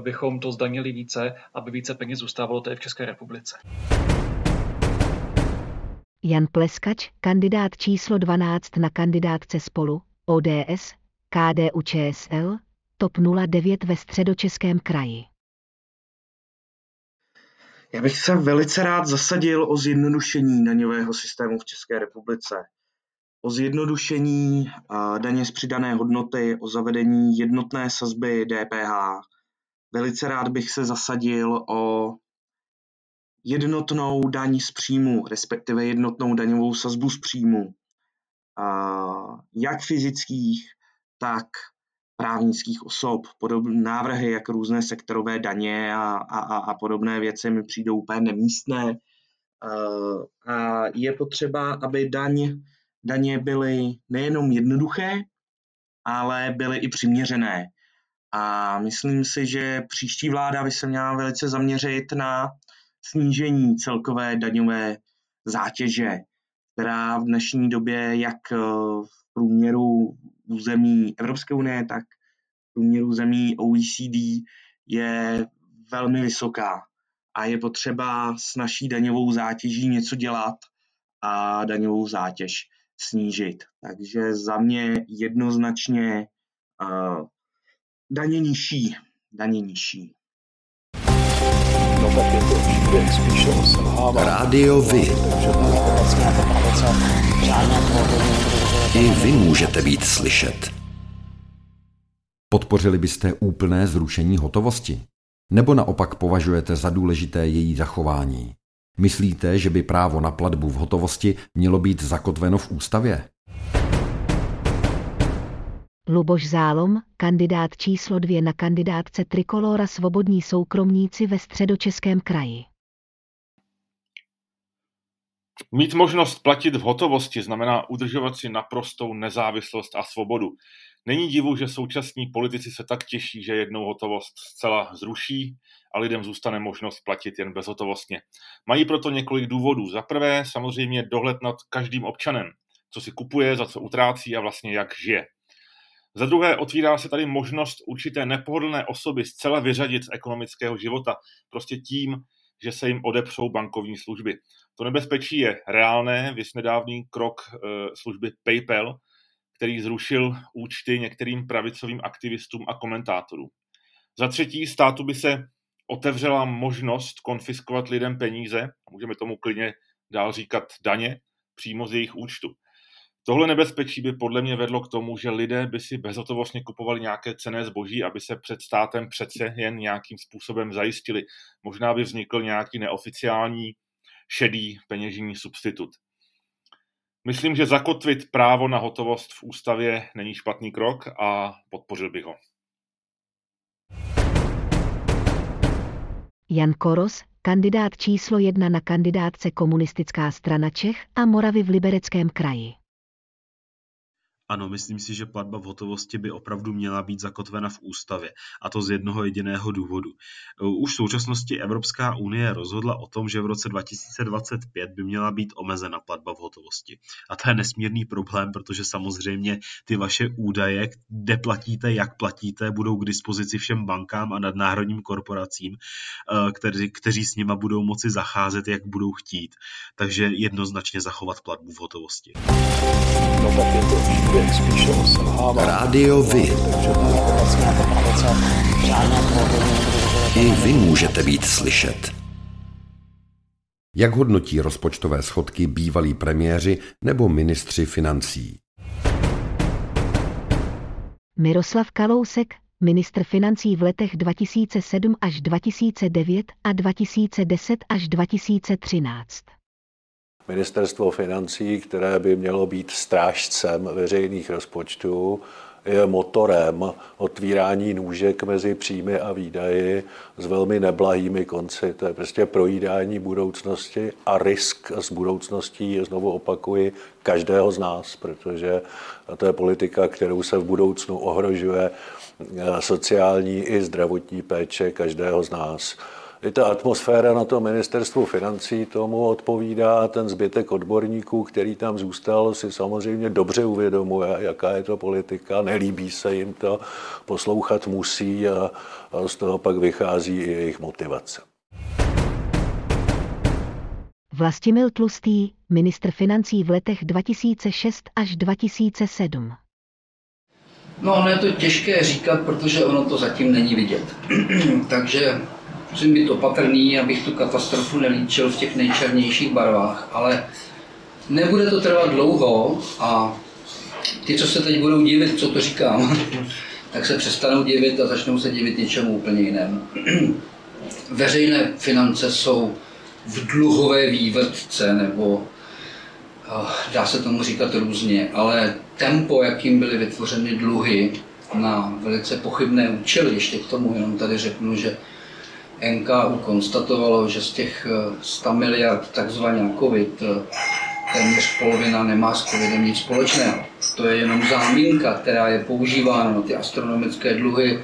bychom to zdanili více, aby více peněz zůstávalo tady v České republice. Jan Pleskač, kandidát číslo 12 na kandidátce Spolu, ODS, KDU-ČSL, TOP 09 ve Středočeském kraji. Já bych se velice rád zasadil o zjednodušení daňového systému v České republice. O zjednodušení daně z přidané hodnoty, o zavedení jednotné sazby DPH. Velice rád bych se zasadil o jednotnou daň z příjmu, respektive jednotnou daňovou sazbu z příjmu, jak fyzických, tak právnických osob. Návrhy, jak různé sektorové daně a podobné věci mi přijdou úplně nemístné. A je potřeba, aby daně byly nejenom jednoduché, ale byly i přiměřené. A myslím si, že příští vláda by se měla velice zaměřit na snížení celkové daňové zátěže, která v dnešní době jak v průměru zemí Evropské unie, tak v průměru zemí OECD je velmi vysoká a je potřeba s naší daňovou zátěží něco dělat a daňovou zátěž snížit. Takže za mě jednoznačně daně nižší. No tak je to příběh spíše o selhávání. Rádio Vy. I vy můžete být slyšet. Podpořili byste úplné zrušení hotovosti? Nebo naopak považujete za důležité její zachování? Myslíte, že by právo na platbu v hotovosti mělo být zakotveno v ústavě? Luboš Zálom, kandidát číslo 2 na kandidátce Trikolóra Svobodní soukromníci ve Středočeském kraji. Mít možnost platit v hotovosti znamená udržovat si naprostou nezávislost a svobodu. Není divu, že současní politici se tak těší, že jednou hotovost zcela zruší a lidem zůstane možnost platit jen bezhotovostně. Mají proto několik důvodů. Za prvé samozřejmě dohled nad každým občanem, co si kupuje, za co utrácí a vlastně jak žije. Za druhé otvírá se tady možnost určité nepohodlné osoby zcela vyřadit z ekonomického života, prostě tím, že se jim odepřou bankovní služby. To nebezpečí je reálné, viz nedávný krok služby PayPal, který zrušil účty některým pravicovým aktivistům a komentátorům. Za třetí, státu by se otevřela možnost konfiskovat lidem peníze, a můžeme tomu klidně dál říkat daně, přímo z jejich účtu. Tohle nebezpečí by podle mě vedlo k tomu, že lidé by si bezhotovostně kupovali nějaké cenné zboží, aby se před státem přece jen nějakým způsobem zajistili. Možná by vznikl nějaký neoficiální šedý peněžní substitut. Myslím, že zakotvit právo na hotovost v ústavě není špatný krok a podpořil bych ho. Jan Karos, kandidát číslo 1 na kandidátce Komunistická strana Čech a Moravy v Libereckém kraji. Ano, myslím si, že platba v hotovosti by opravdu měla být zakotvena v ústavě, a to z jednoho jediného důvodu. Už v současnosti Evropská unie rozhodla o tom, že v roce 2025 by měla být omezena platba v hotovosti. A to je nesmírný problém, protože samozřejmě ty vaše údaje, kde platíte, jak platíte, budou k dispozici všem bankám a nadnárodním korporacím, kteří s nima budou moci zacházet, jak budou chtít. Takže jednoznačně zachovat platbu v hotovosti. No tak je to Rádio Vy. I vy můžete být slyšet. Jak hodnotí rozpočtové schodky bývalí premiéři nebo ministři financí? Miroslav Kalousek, ministr financí v letech 2007 až 2009 a 2010 až 2013. Ministerstvo financí, které by mělo být strážcem veřejných rozpočtů, je motorem otvírání nůžek mezi příjmy a výdaji s velmi neblahými konci. To je prostě projídání budoucnosti a risk s budoucností, znovu opakuji, každého z nás, protože to je politika, kterou se v budoucnu ohrožuje sociální i zdravotní péče každého z nás. I ta atmosféra na tom ministerstvu financí tomu odpovídá. Ten zbytek odborníků, který tam zůstal, si samozřejmě dobře uvědomuje, jaká je to politika. Nelíbí se jim to, poslouchat musí a z toho pak vychází i jejich motivace. Vlastimil Tlustý, ministr financí v letech 2006 až 2007. No, ono je to těžké říkat, protože ono to zatím není vidět. Takže musím být opatrný, abych tu katastrofu nelíčil v těch nejčernějších barvách, ale nebude to trvat dlouho a ti, co se teď budou divit, co to říkám, tak se přestanou divit a začnou se divit něčemu úplně jinému. Veřejné finance jsou v dluhové vývrtce, nebo dá se tomu říkat různě, ale tempo, jakým byly vytvořeny dluhy na velice pochybné účely, ještě k tomu jenom tady řeknu, že NKÚ konstatovalo, že z těch 100 miliard takzvaně na covid téměř polovina nemá s covidem nic společného. To je jenom záminka, která je používána na ty astronomické dluhy.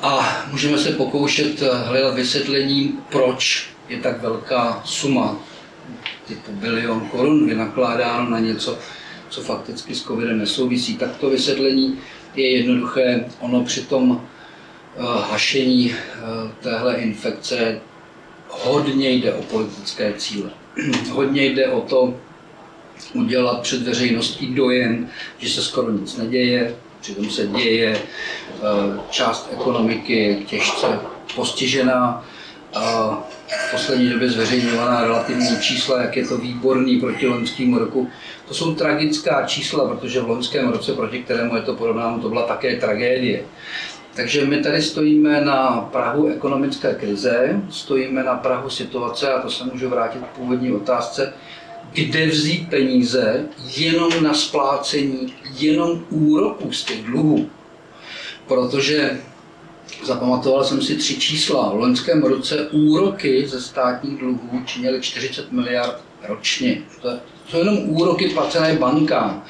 A můžeme se pokoušet hledat vysvětlení, proč je tak velká suma, typu bilion korun, vynakládáno na něco, co fakticky s covidem nesouvisí. Tak to vysvětlení je jednoduché, ono přitom hašení téhle infekce hodně jde o politické cíle. Hodně jde o to udělat před veřejností dojem, že se skoro nic neděje, přitom se děje, část ekonomiky je těžce postižená. V poslední době zveřejňovaná relativní čísla, jak je to výborný proti loňskému roku. To jsou tragická čísla, protože v loňském roce, proti kterému je to podobná, to byla také tragédie. Takže my tady stojíme na prahu ekonomické krize, stojíme na prahu situace, a to se můžu vrátit k původní otázce, kde vzít peníze jenom na splácení, jenom úroků z těch dluhů. Protože zapamatoval jsem si 3 čísla. V loňském roce úroky ze státních dluhů činily 40 miliard ročně. To jsou jenom úroky placené bankám.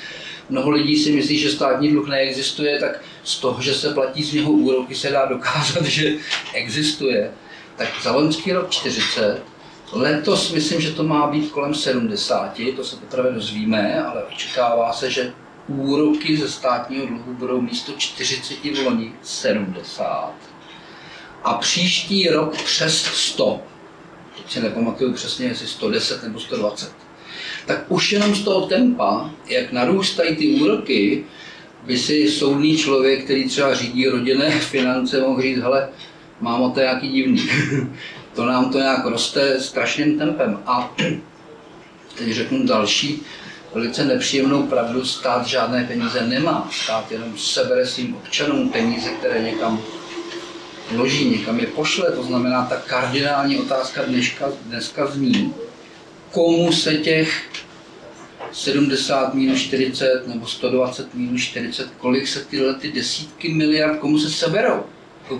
Mnoho lidí si myslí, že státní dluh neexistuje, tak z toho, že se platí z něho úroky, se dá dokázat, že existuje. Tak za loňský rok 40, letos myslím, že to má být kolem 70, to se teprve dozvíme, ale očekává se, že úroky ze státního dluhu budou místo 40 v loni 70. A příští rok přes 100. Teď si nepamatuju přesně, jestli 110 nebo 120. Tak už jenom z toho tempa, jak narůstají ty úroky, by si soudný člověk, který třeba řídí rodinné finance, mohl říct, hele, mámo, to je nějaký divný, to nám to nějak roste strašným tempem. A teď řeknu další velice nepříjemnou pravdu, stát žádné peníze nemá, stát jenom sebere svým občanům peníze, které někam vloží, někam je pošle, to znamená, ta kardinální otázka dneska zní, komu se těch 70 minus 40 nebo 120 minus 40, kolik se tyhle ty desítky miliard, komu se seberou?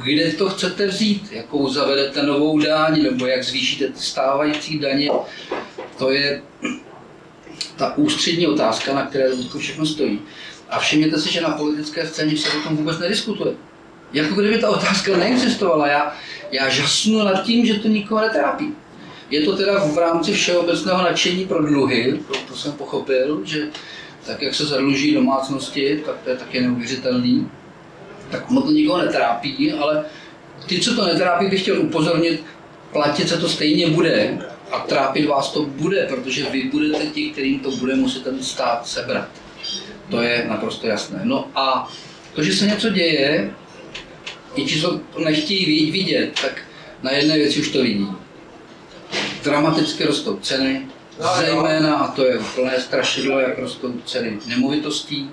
Kde to chcete vzít? Jakou zavedete novou daň nebo jak zvýšíte ty stávající daně? To je ta ústřední otázka, na které to všechno stojí. A všimněte si, že na politické scéně se o tom vůbec nediskutuje. Jako kdyby ta otázka neexistovala. Já žasnu nad tím, že to nikoho netrápí. Je to teda v rámci všeobecného nadšení pro dluhy, to jsem pochopil, že tak, jak se zadluží domácnosti, tak to je taky neuvěřitelný, tak ono to nikoho netrápí, ale ty, co to netrápí, bych chtěl upozornit, platit se to stejně bude a trápit vás to bude, protože vy budete ti, kterým to bude muset ten stát sebrat. To je naprosto jasné. No a to, že se něco děje, i ti, co nechtějí vidět, tak na jedné věci už to vidí. Dramaticky rostou ceny, zejména, a to je úplné strašidlo, jak rostou ceny nemovitostí.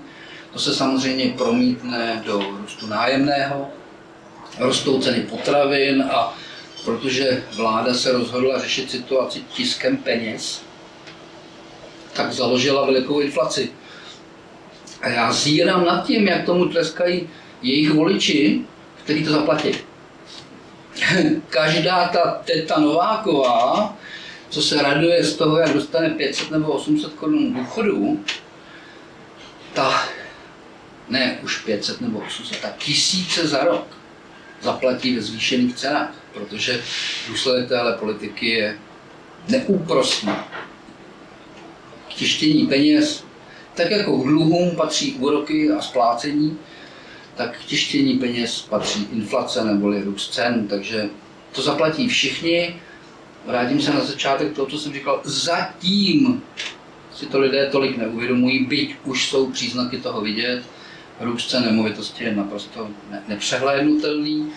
To se samozřejmě promítne do růstu nájemného, rostou ceny potravin, a protože vláda se rozhodla řešit situaci tiskem peněz, tak založila velikou inflaci. A já zírám nad tím, jak tomu tleskají jejich voliči, kteří to zaplatí. Každá ta teta Nováková, co se raduje z toho, jak dostane 500 nebo 800 korun důchodu, ta, ne už 500 nebo 800, ta tisíce za rok zaplatí ve zvýšených cenách, protože důsledek téhle politiky je neúprosný. K tištění peněz, tak jako k dluhům patří úroky a splácení, tak k tištění peněz patří inflace neboli růst cen, takže to zaplatí všichni. Vrátím se na začátek toho, co jsem říkal, zatím si to lidé tolik neuvědomují, byť už jsou příznaky toho vidět. Růst cen nemovitosti je naprosto nepřehlédnutelný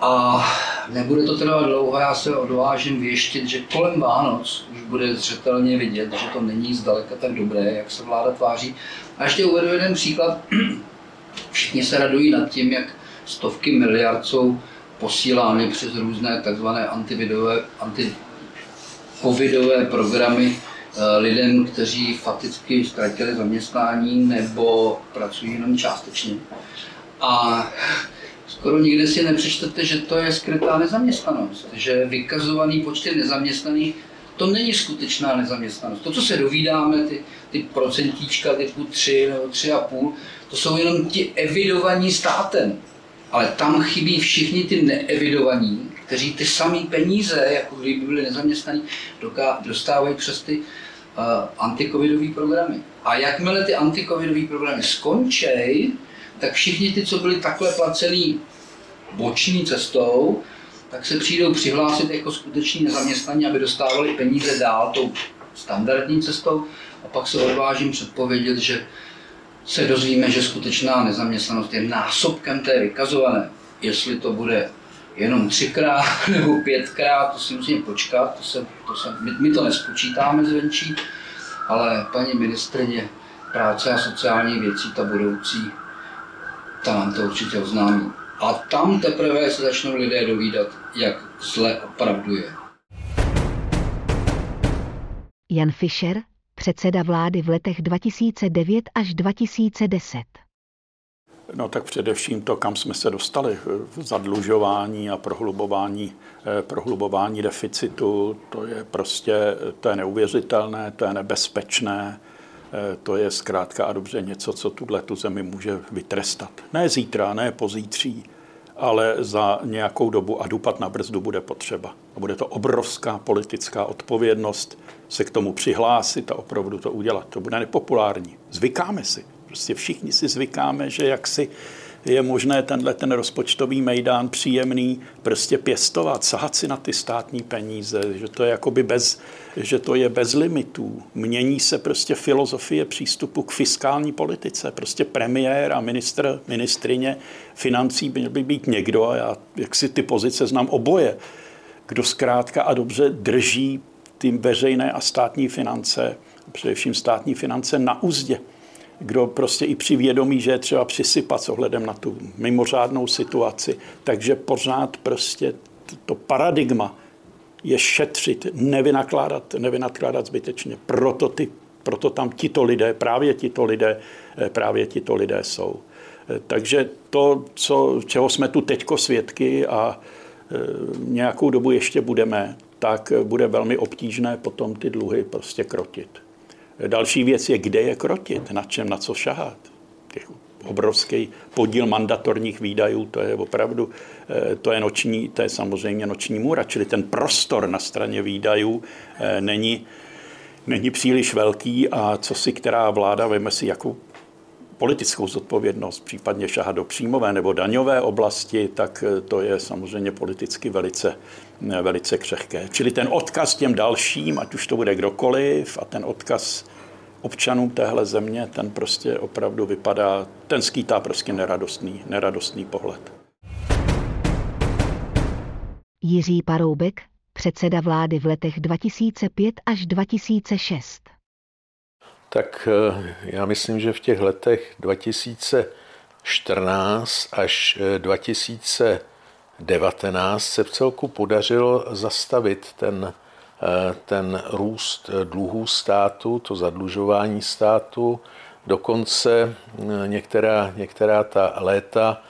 a nebude to trvat dlouho, já se odvážím věštit, že kolem Vánoc už bude zřetelně vidět, že to není zdaleka tak dobré, jak se vláda tváří. A ještě uvedu jeden příklad. Všichni se radují nad tím, jak stovky miliard jsou posílány přes různé tzv. Anti-covidové programy lidem, kteří fakticky ztratili zaměstnání nebo pracují jenom částečně. A skoro nikde si nepřečtete, že to je skrytá nezaměstnanost, že vykazovaný počet nezaměstnaných to není skutečná nezaměstnanost. To, co se dovídáme, ty procentíčka typu 3 nebo 3,5, to jsou jenom ti evidovaní státem. Ale tam chybí všichni ty neevidovaní, kteří ty samé peníze, jako kdyby byli nezaměstnaní, dostávají přes ty antikovidové programy. A jakmile ty antikovidové programy skončí, tak všichni ty, co byli takhle placený boční cestou, tak se přijdou přihlásit jako skuteční nezaměstnaní, aby dostávali peníze dál tou standardní cestou. A pak se odvážím předpovědět, že se dozvíme, že skutečná nezaměstnanost je násobkem té vykazované. Jestli to bude jenom 3x nebo 5x, to si musíme počkat, my to nespočítáme zvenčí, ale paní ministryně práce a sociální věcí, ta budoucí, ta nám to určitě oznámí. A tam teprve se začnou lidé dovídat, jak zle opravdu je. Jan Fischer, předseda vlády v letech 2009 až 2010. No tak především to, kam jsme se dostali v zadlužování a prohlubování deficitu, to je prostě, to je neuvěřitelné, to je nebezpečné, to je zkrátka a dobře něco, co tu zemi může vytrestat. Ne zítra, ne pozítří, ale za nějakou dobu a dupat na brzdu bude potřeba. A bude to obrovská politická odpovědnost se k tomu přihlásit a opravdu to udělat. To bude nepopulární. Zvykáme si. Prostě všichni si zvykáme, že jaksi je možné ten rozpočtový mejdán příjemný prostě pěstovat, sahat si na ty státní peníze, že to je jakoby že to je bez limitů. Mění se prostě filozofie přístupu k fiskální politice. Prostě premiér a ministryně financí měl by být někdo, a já jaksi ty pozice znám oboje, kdo zkrátka a dobře drží tím veřejné a státní finance, především státní finance na uzdě. Kdo prostě i při vědomí, že je třeba přisypat s ohledem na tu mimořádnou situaci. Takže pořád prostě to paradigma je šetřit, nevynakládat zbytečně. Proto tam tito lidé jsou. Takže to, čeho jsme tu teďko svědky a nějakou dobu ještě budeme, tak bude velmi obtížné potom ty dluhy prostě krotit. Další věc je, kde je krotit, na co šahat. Obrovský podíl mandatorních výdajů, to je opravdu, to je samozřejmě noční můra, čili ten prostor na straně výdajů není příliš velký a co si která vláda, víme si, jakou politickou zodpovědnost, případně šahat do příjmové nebo daňové oblasti, tak to je samozřejmě politicky velice křehké. Čili ten odkaz těm dalším, ať už to bude kdokoliv, a ten odkaz občanům téhle země, ten prostě opravdu vypadá, ten skýtá prostě neradostný pohled. Jiří Paroubek, předseda vlády v letech 2005 až 2006. tak já myslím, že v těch letech 2014 až 2019 se v celku podařilo zastavit ten růst dluhů státu, to zadlužování státu. Dokonce některá ta léta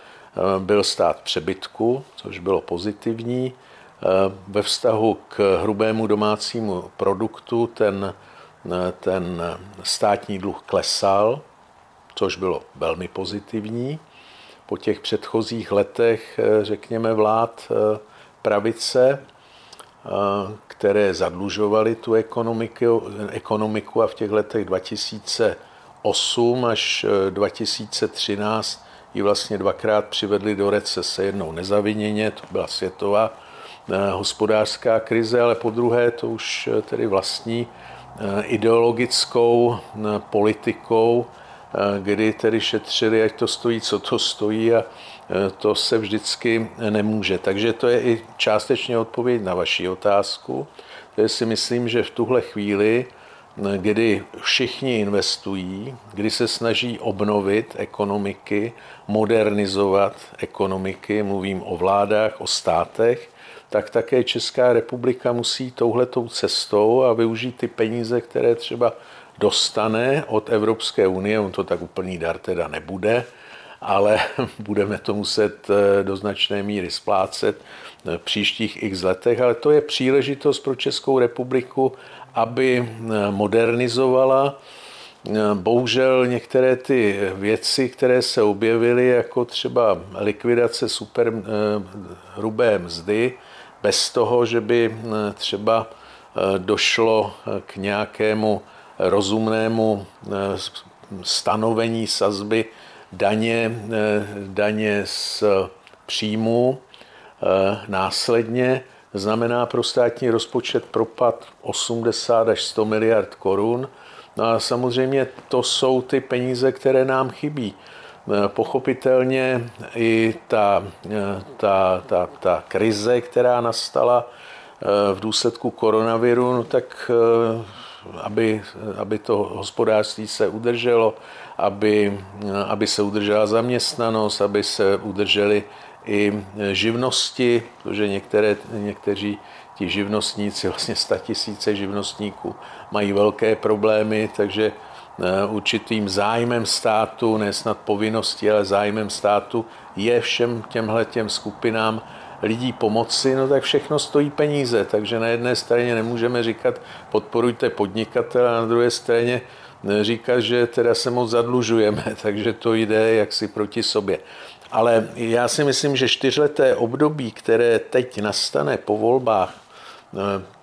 byl stát přebytku, což bylo pozitivní. Ve vztahu k hrubému domácímu produktu ten státní dluh klesal, což bylo velmi pozitivní. Po těch předchozích letech, řekněme, vlád pravice, které zadlužovaly tu ekonomiku a v těch letech 2008 až 2013 ji vlastně dvakrát přivedli do recese. Jednou nezaviněně, to byla světová hospodářská krize, ale podruhé to už tedy vlastní ideologickou politikou, kdy tedy šetřili, ať to stojí, co to stojí, a to se vždycky nemůže. Takže to je i částečně odpověď na vaši otázku. Takže si myslím, že v tuhle chvíli, kdy všichni investují, kdy se snaží obnovit ekonomiky, modernizovat ekonomiky, mluvím o vládách, o státech, tak také Česká republika musí touhletou cestou a využít ty peníze, které třeba dostane od Evropské unie, on to tak úplný dar teda nebude, ale budeme to muset do značné míry splácet v příštích x letech, ale to je příležitost pro Českou republiku, aby modernizovala. Bohužel některé ty věci, které se objevily, jako třeba likvidace superhrubé mzdy, bez toho, že by třeba došlo k nějakému rozumnému stanovení sazby daně z příjmu následně, znamená pro státní rozpočet propad 80 až 100 miliard korun. No a samozřejmě to jsou ty peníze, které nám chybí. Pochopitelně i ta krize, která nastala v důsledku koronaviru, no tak aby to hospodářství se udrželo, aby se udržela zaměstnanost, aby se udržely i živnosti, protože někteří ti živnostníci, vlastně 100 000 živnostníků, mají velké problémy, takže určitým zájmem státu, ne snad povinností, ale zájmem státu je všem těmhletěm skupinám lidí pomoci, no tak všechno stojí peníze, takže na jedné straně nemůžeme říkat podporujte podnikatele, a na druhé straně říkat, že teda se moc zadlužujeme, takže to jde jaksi proti sobě. Ale já si myslím, že 4leté období, které teď nastane po volbách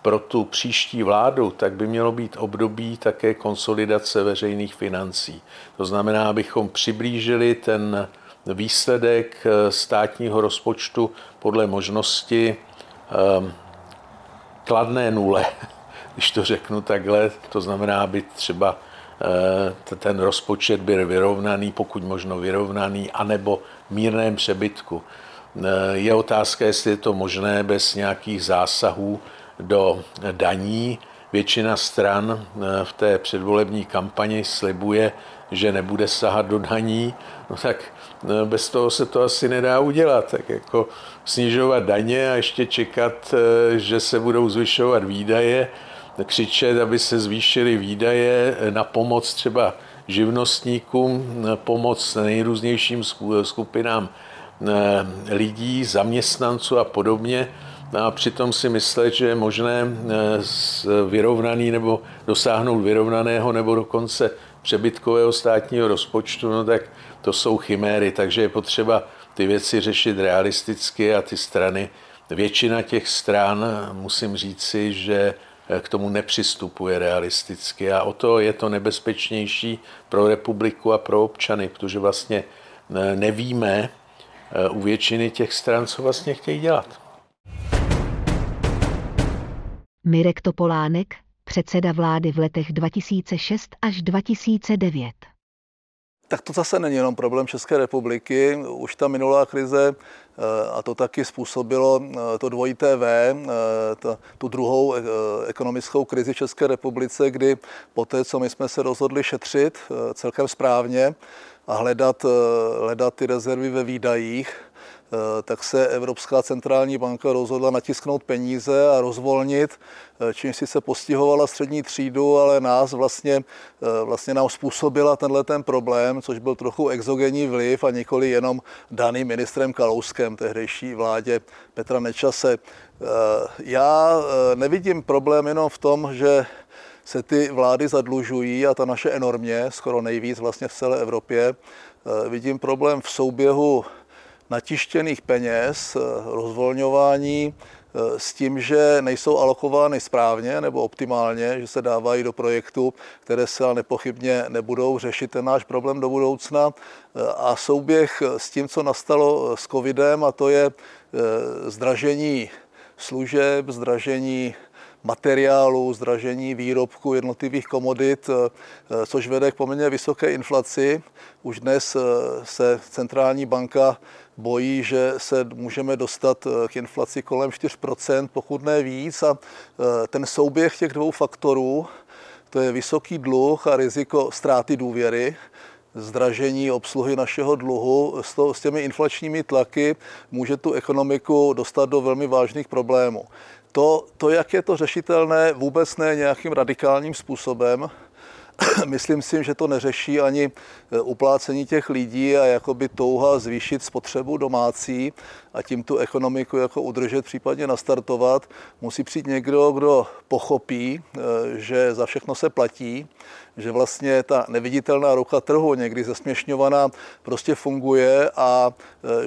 pro tu příští vládu, tak by mělo být období také konsolidace veřejných financí. To znamená, abychom přiblížili ten výsledek státního rozpočtu podle možnosti kladné nule. Když to řeknu takhle, to znamená, aby třeba ten rozpočet byl vyrovnaný, pokud možno vyrovnaný, anebo v mírném přebytku. Je otázka, jestli je to možné bez nějakých zásahů do daní. Většina stran v té předvolební kampani slibuje, že nebude sahat do daní, no tak bez toho se to asi nedá udělat. Tak jako snižovat daně a ještě čekat, že se budou zvyšovat výdaje, křičet, aby se zvýšily výdaje na pomoc třeba živnostníkům, pomoc nejrůznějším skupinám lidí, zaměstnanců a podobně. A přitom si myslet, že je možné vyrovnaný nebo dosáhnout vyrovnaného nebo dokonce přebytkového státního rozpočtu, no tak to jsou chiméry, takže je potřeba ty věci řešit realisticky a ty strany, většina těch stran, musím říci, že k tomu nepřistupuje realisticky a o to je to nebezpečnější pro republiku a pro občany, protože vlastně nevíme u většiny těch stran, co vlastně chtějí dělat. Mirek Topolánek, předseda vlády v letech 2006 až 2009. tak to zase není jenom problém České republiky. Už ta minulá krize, a to taky způsobilo to dvojité V, tu druhou ekonomickou krizi v České republice, kdy poté, co my jsme se rozhodli šetřit celkem správně a hledat ty rezervy ve výdajích, tak se Evropská centrální banka rozhodla natisknout peníze a rozvolnit, čímž sice postihovala střední třídu, ale nás vlastně nám způsobila tenhleten problém, což byl trochu exogenní vliv a nikoli jenom daný ministrem Kalouskem, tehdejší vládě Petra Nečase. Já nevidím problém jenom v tom, že se ty vlády zadlužují, a ta naše enormně, skoro nejvíc vlastně v celé Evropě. Vidím problém v souběhu natištěných peněz, rozvolňování s tím, že nejsou alokovány správně nebo optimálně, že se dávají do projektů, které se ale nepochybně nebudou řešit ten náš problém do budoucna. A souběh s tím, co nastalo s covidem, a to je zdražení služeb, zdražení materiálu, zdražení výrobku jednotlivých komodit, což vede k poměrně vysoké inflaci. Už dnes se centrální banka bojí, že se můžeme dostat k inflaci kolem 4%, pokud ne víc. A ten souběh těch dvou faktorů, to je vysoký dluh a riziko ztráty důvěry, zdražení obsluhy našeho dluhu s těmi inflačními tlaky může tu ekonomiku dostat do velmi vážných problémů. To, jak je to řešitelné, vůbec ne nějakým radikálním způsobem. Myslím si, že to neřeší ani uplácení těch lidí a jakoby touha zvýšit spotřebu domácí a tím tu ekonomiku jako udržet, případně nastartovat. Musí přijít někdo, kdo pochopí, že za všechno se platí, že vlastně ta neviditelná ruka trhu, někdy zesměšňovaná, prostě funguje a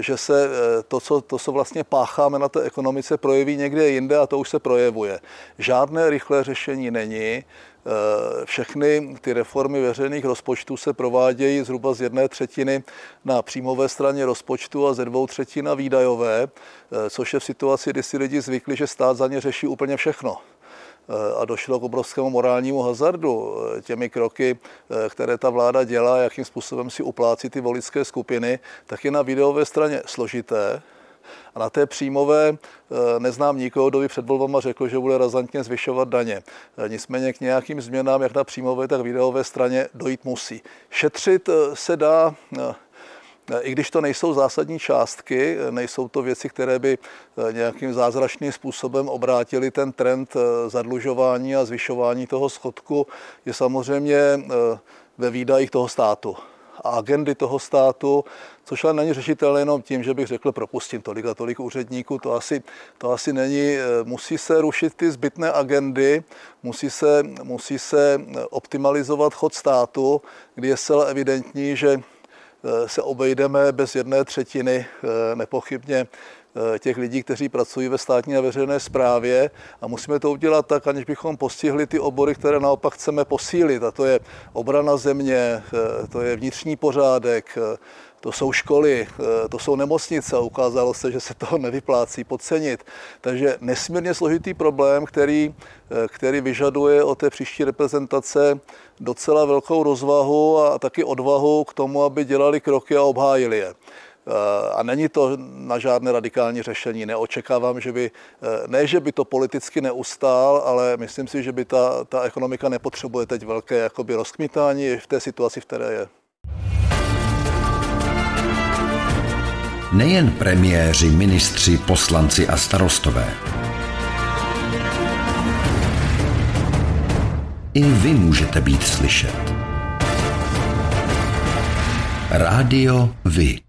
že se to, co vlastně pácháme na té ekonomice, projeví někde jinde a to už se projevuje. Žádné rychlé řešení není. Všechny ty reformy veřejných rozpočtů se provádějí zhruba z 1/3 na příjmové straně rozpočtu a ze 2/3 na výdajové, což je v situaci, kdy si lidi zvykli, že stát za ně řeší úplně všechno. A došlo k obrovskému morálnímu hazardu těmi kroky, které ta vláda dělá, jakým způsobem si uplácí ty voličské skupiny, tak je na výdajové straně složité. A na té příjmové neznám nikoho, kdo by před volbama řekl, že bude razantně zvyšovat daně. Nicméně k nějakým změnám, jak na příjmové, tak výdajové straně, dojít musí. Šetřit se dá, i když to nejsou zásadní částky, nejsou to věci, které by nějakým zázračným způsobem obrátily ten trend zadlužování a zvyšování toho schodku, je samozřejmě ve výdajích toho státu a agendy toho státu, což ale není řešitelné jenom tím, že bych řekl, propustím tolik a tolik úředníků, to asi není. Musí se rušit ty zbytné agendy, musí se optimalizovat chod státu, kdy je zcela evidentní, že se obejdeme bez 1/3 nepochybně těch lidí, kteří pracují ve státní a veřejné správě, a musíme to udělat tak, aniž bychom postihli ty obory, které naopak chceme posílit, a to je obrana země, to je vnitřní pořádek, to jsou školy, to jsou nemocnice, a ukázalo se, že se toho nevyplácí podcenit. Takže nesmírně složitý problém, který vyžaduje od té příští reprezentace docela velkou rozvahu a taky odvahu k tomu, aby dělali kroky a obhájili je. A není to na žádné radikální řešení. Neočekávám, že by to politicky neustál, ale myslím si, že by ta ekonomika nepotřebuje teď velké jakoby rozkmitání v té situaci, v které je. Nejen premiéři, ministři, poslanci a starostové. I vy můžete být slyšet. Rádio Vy.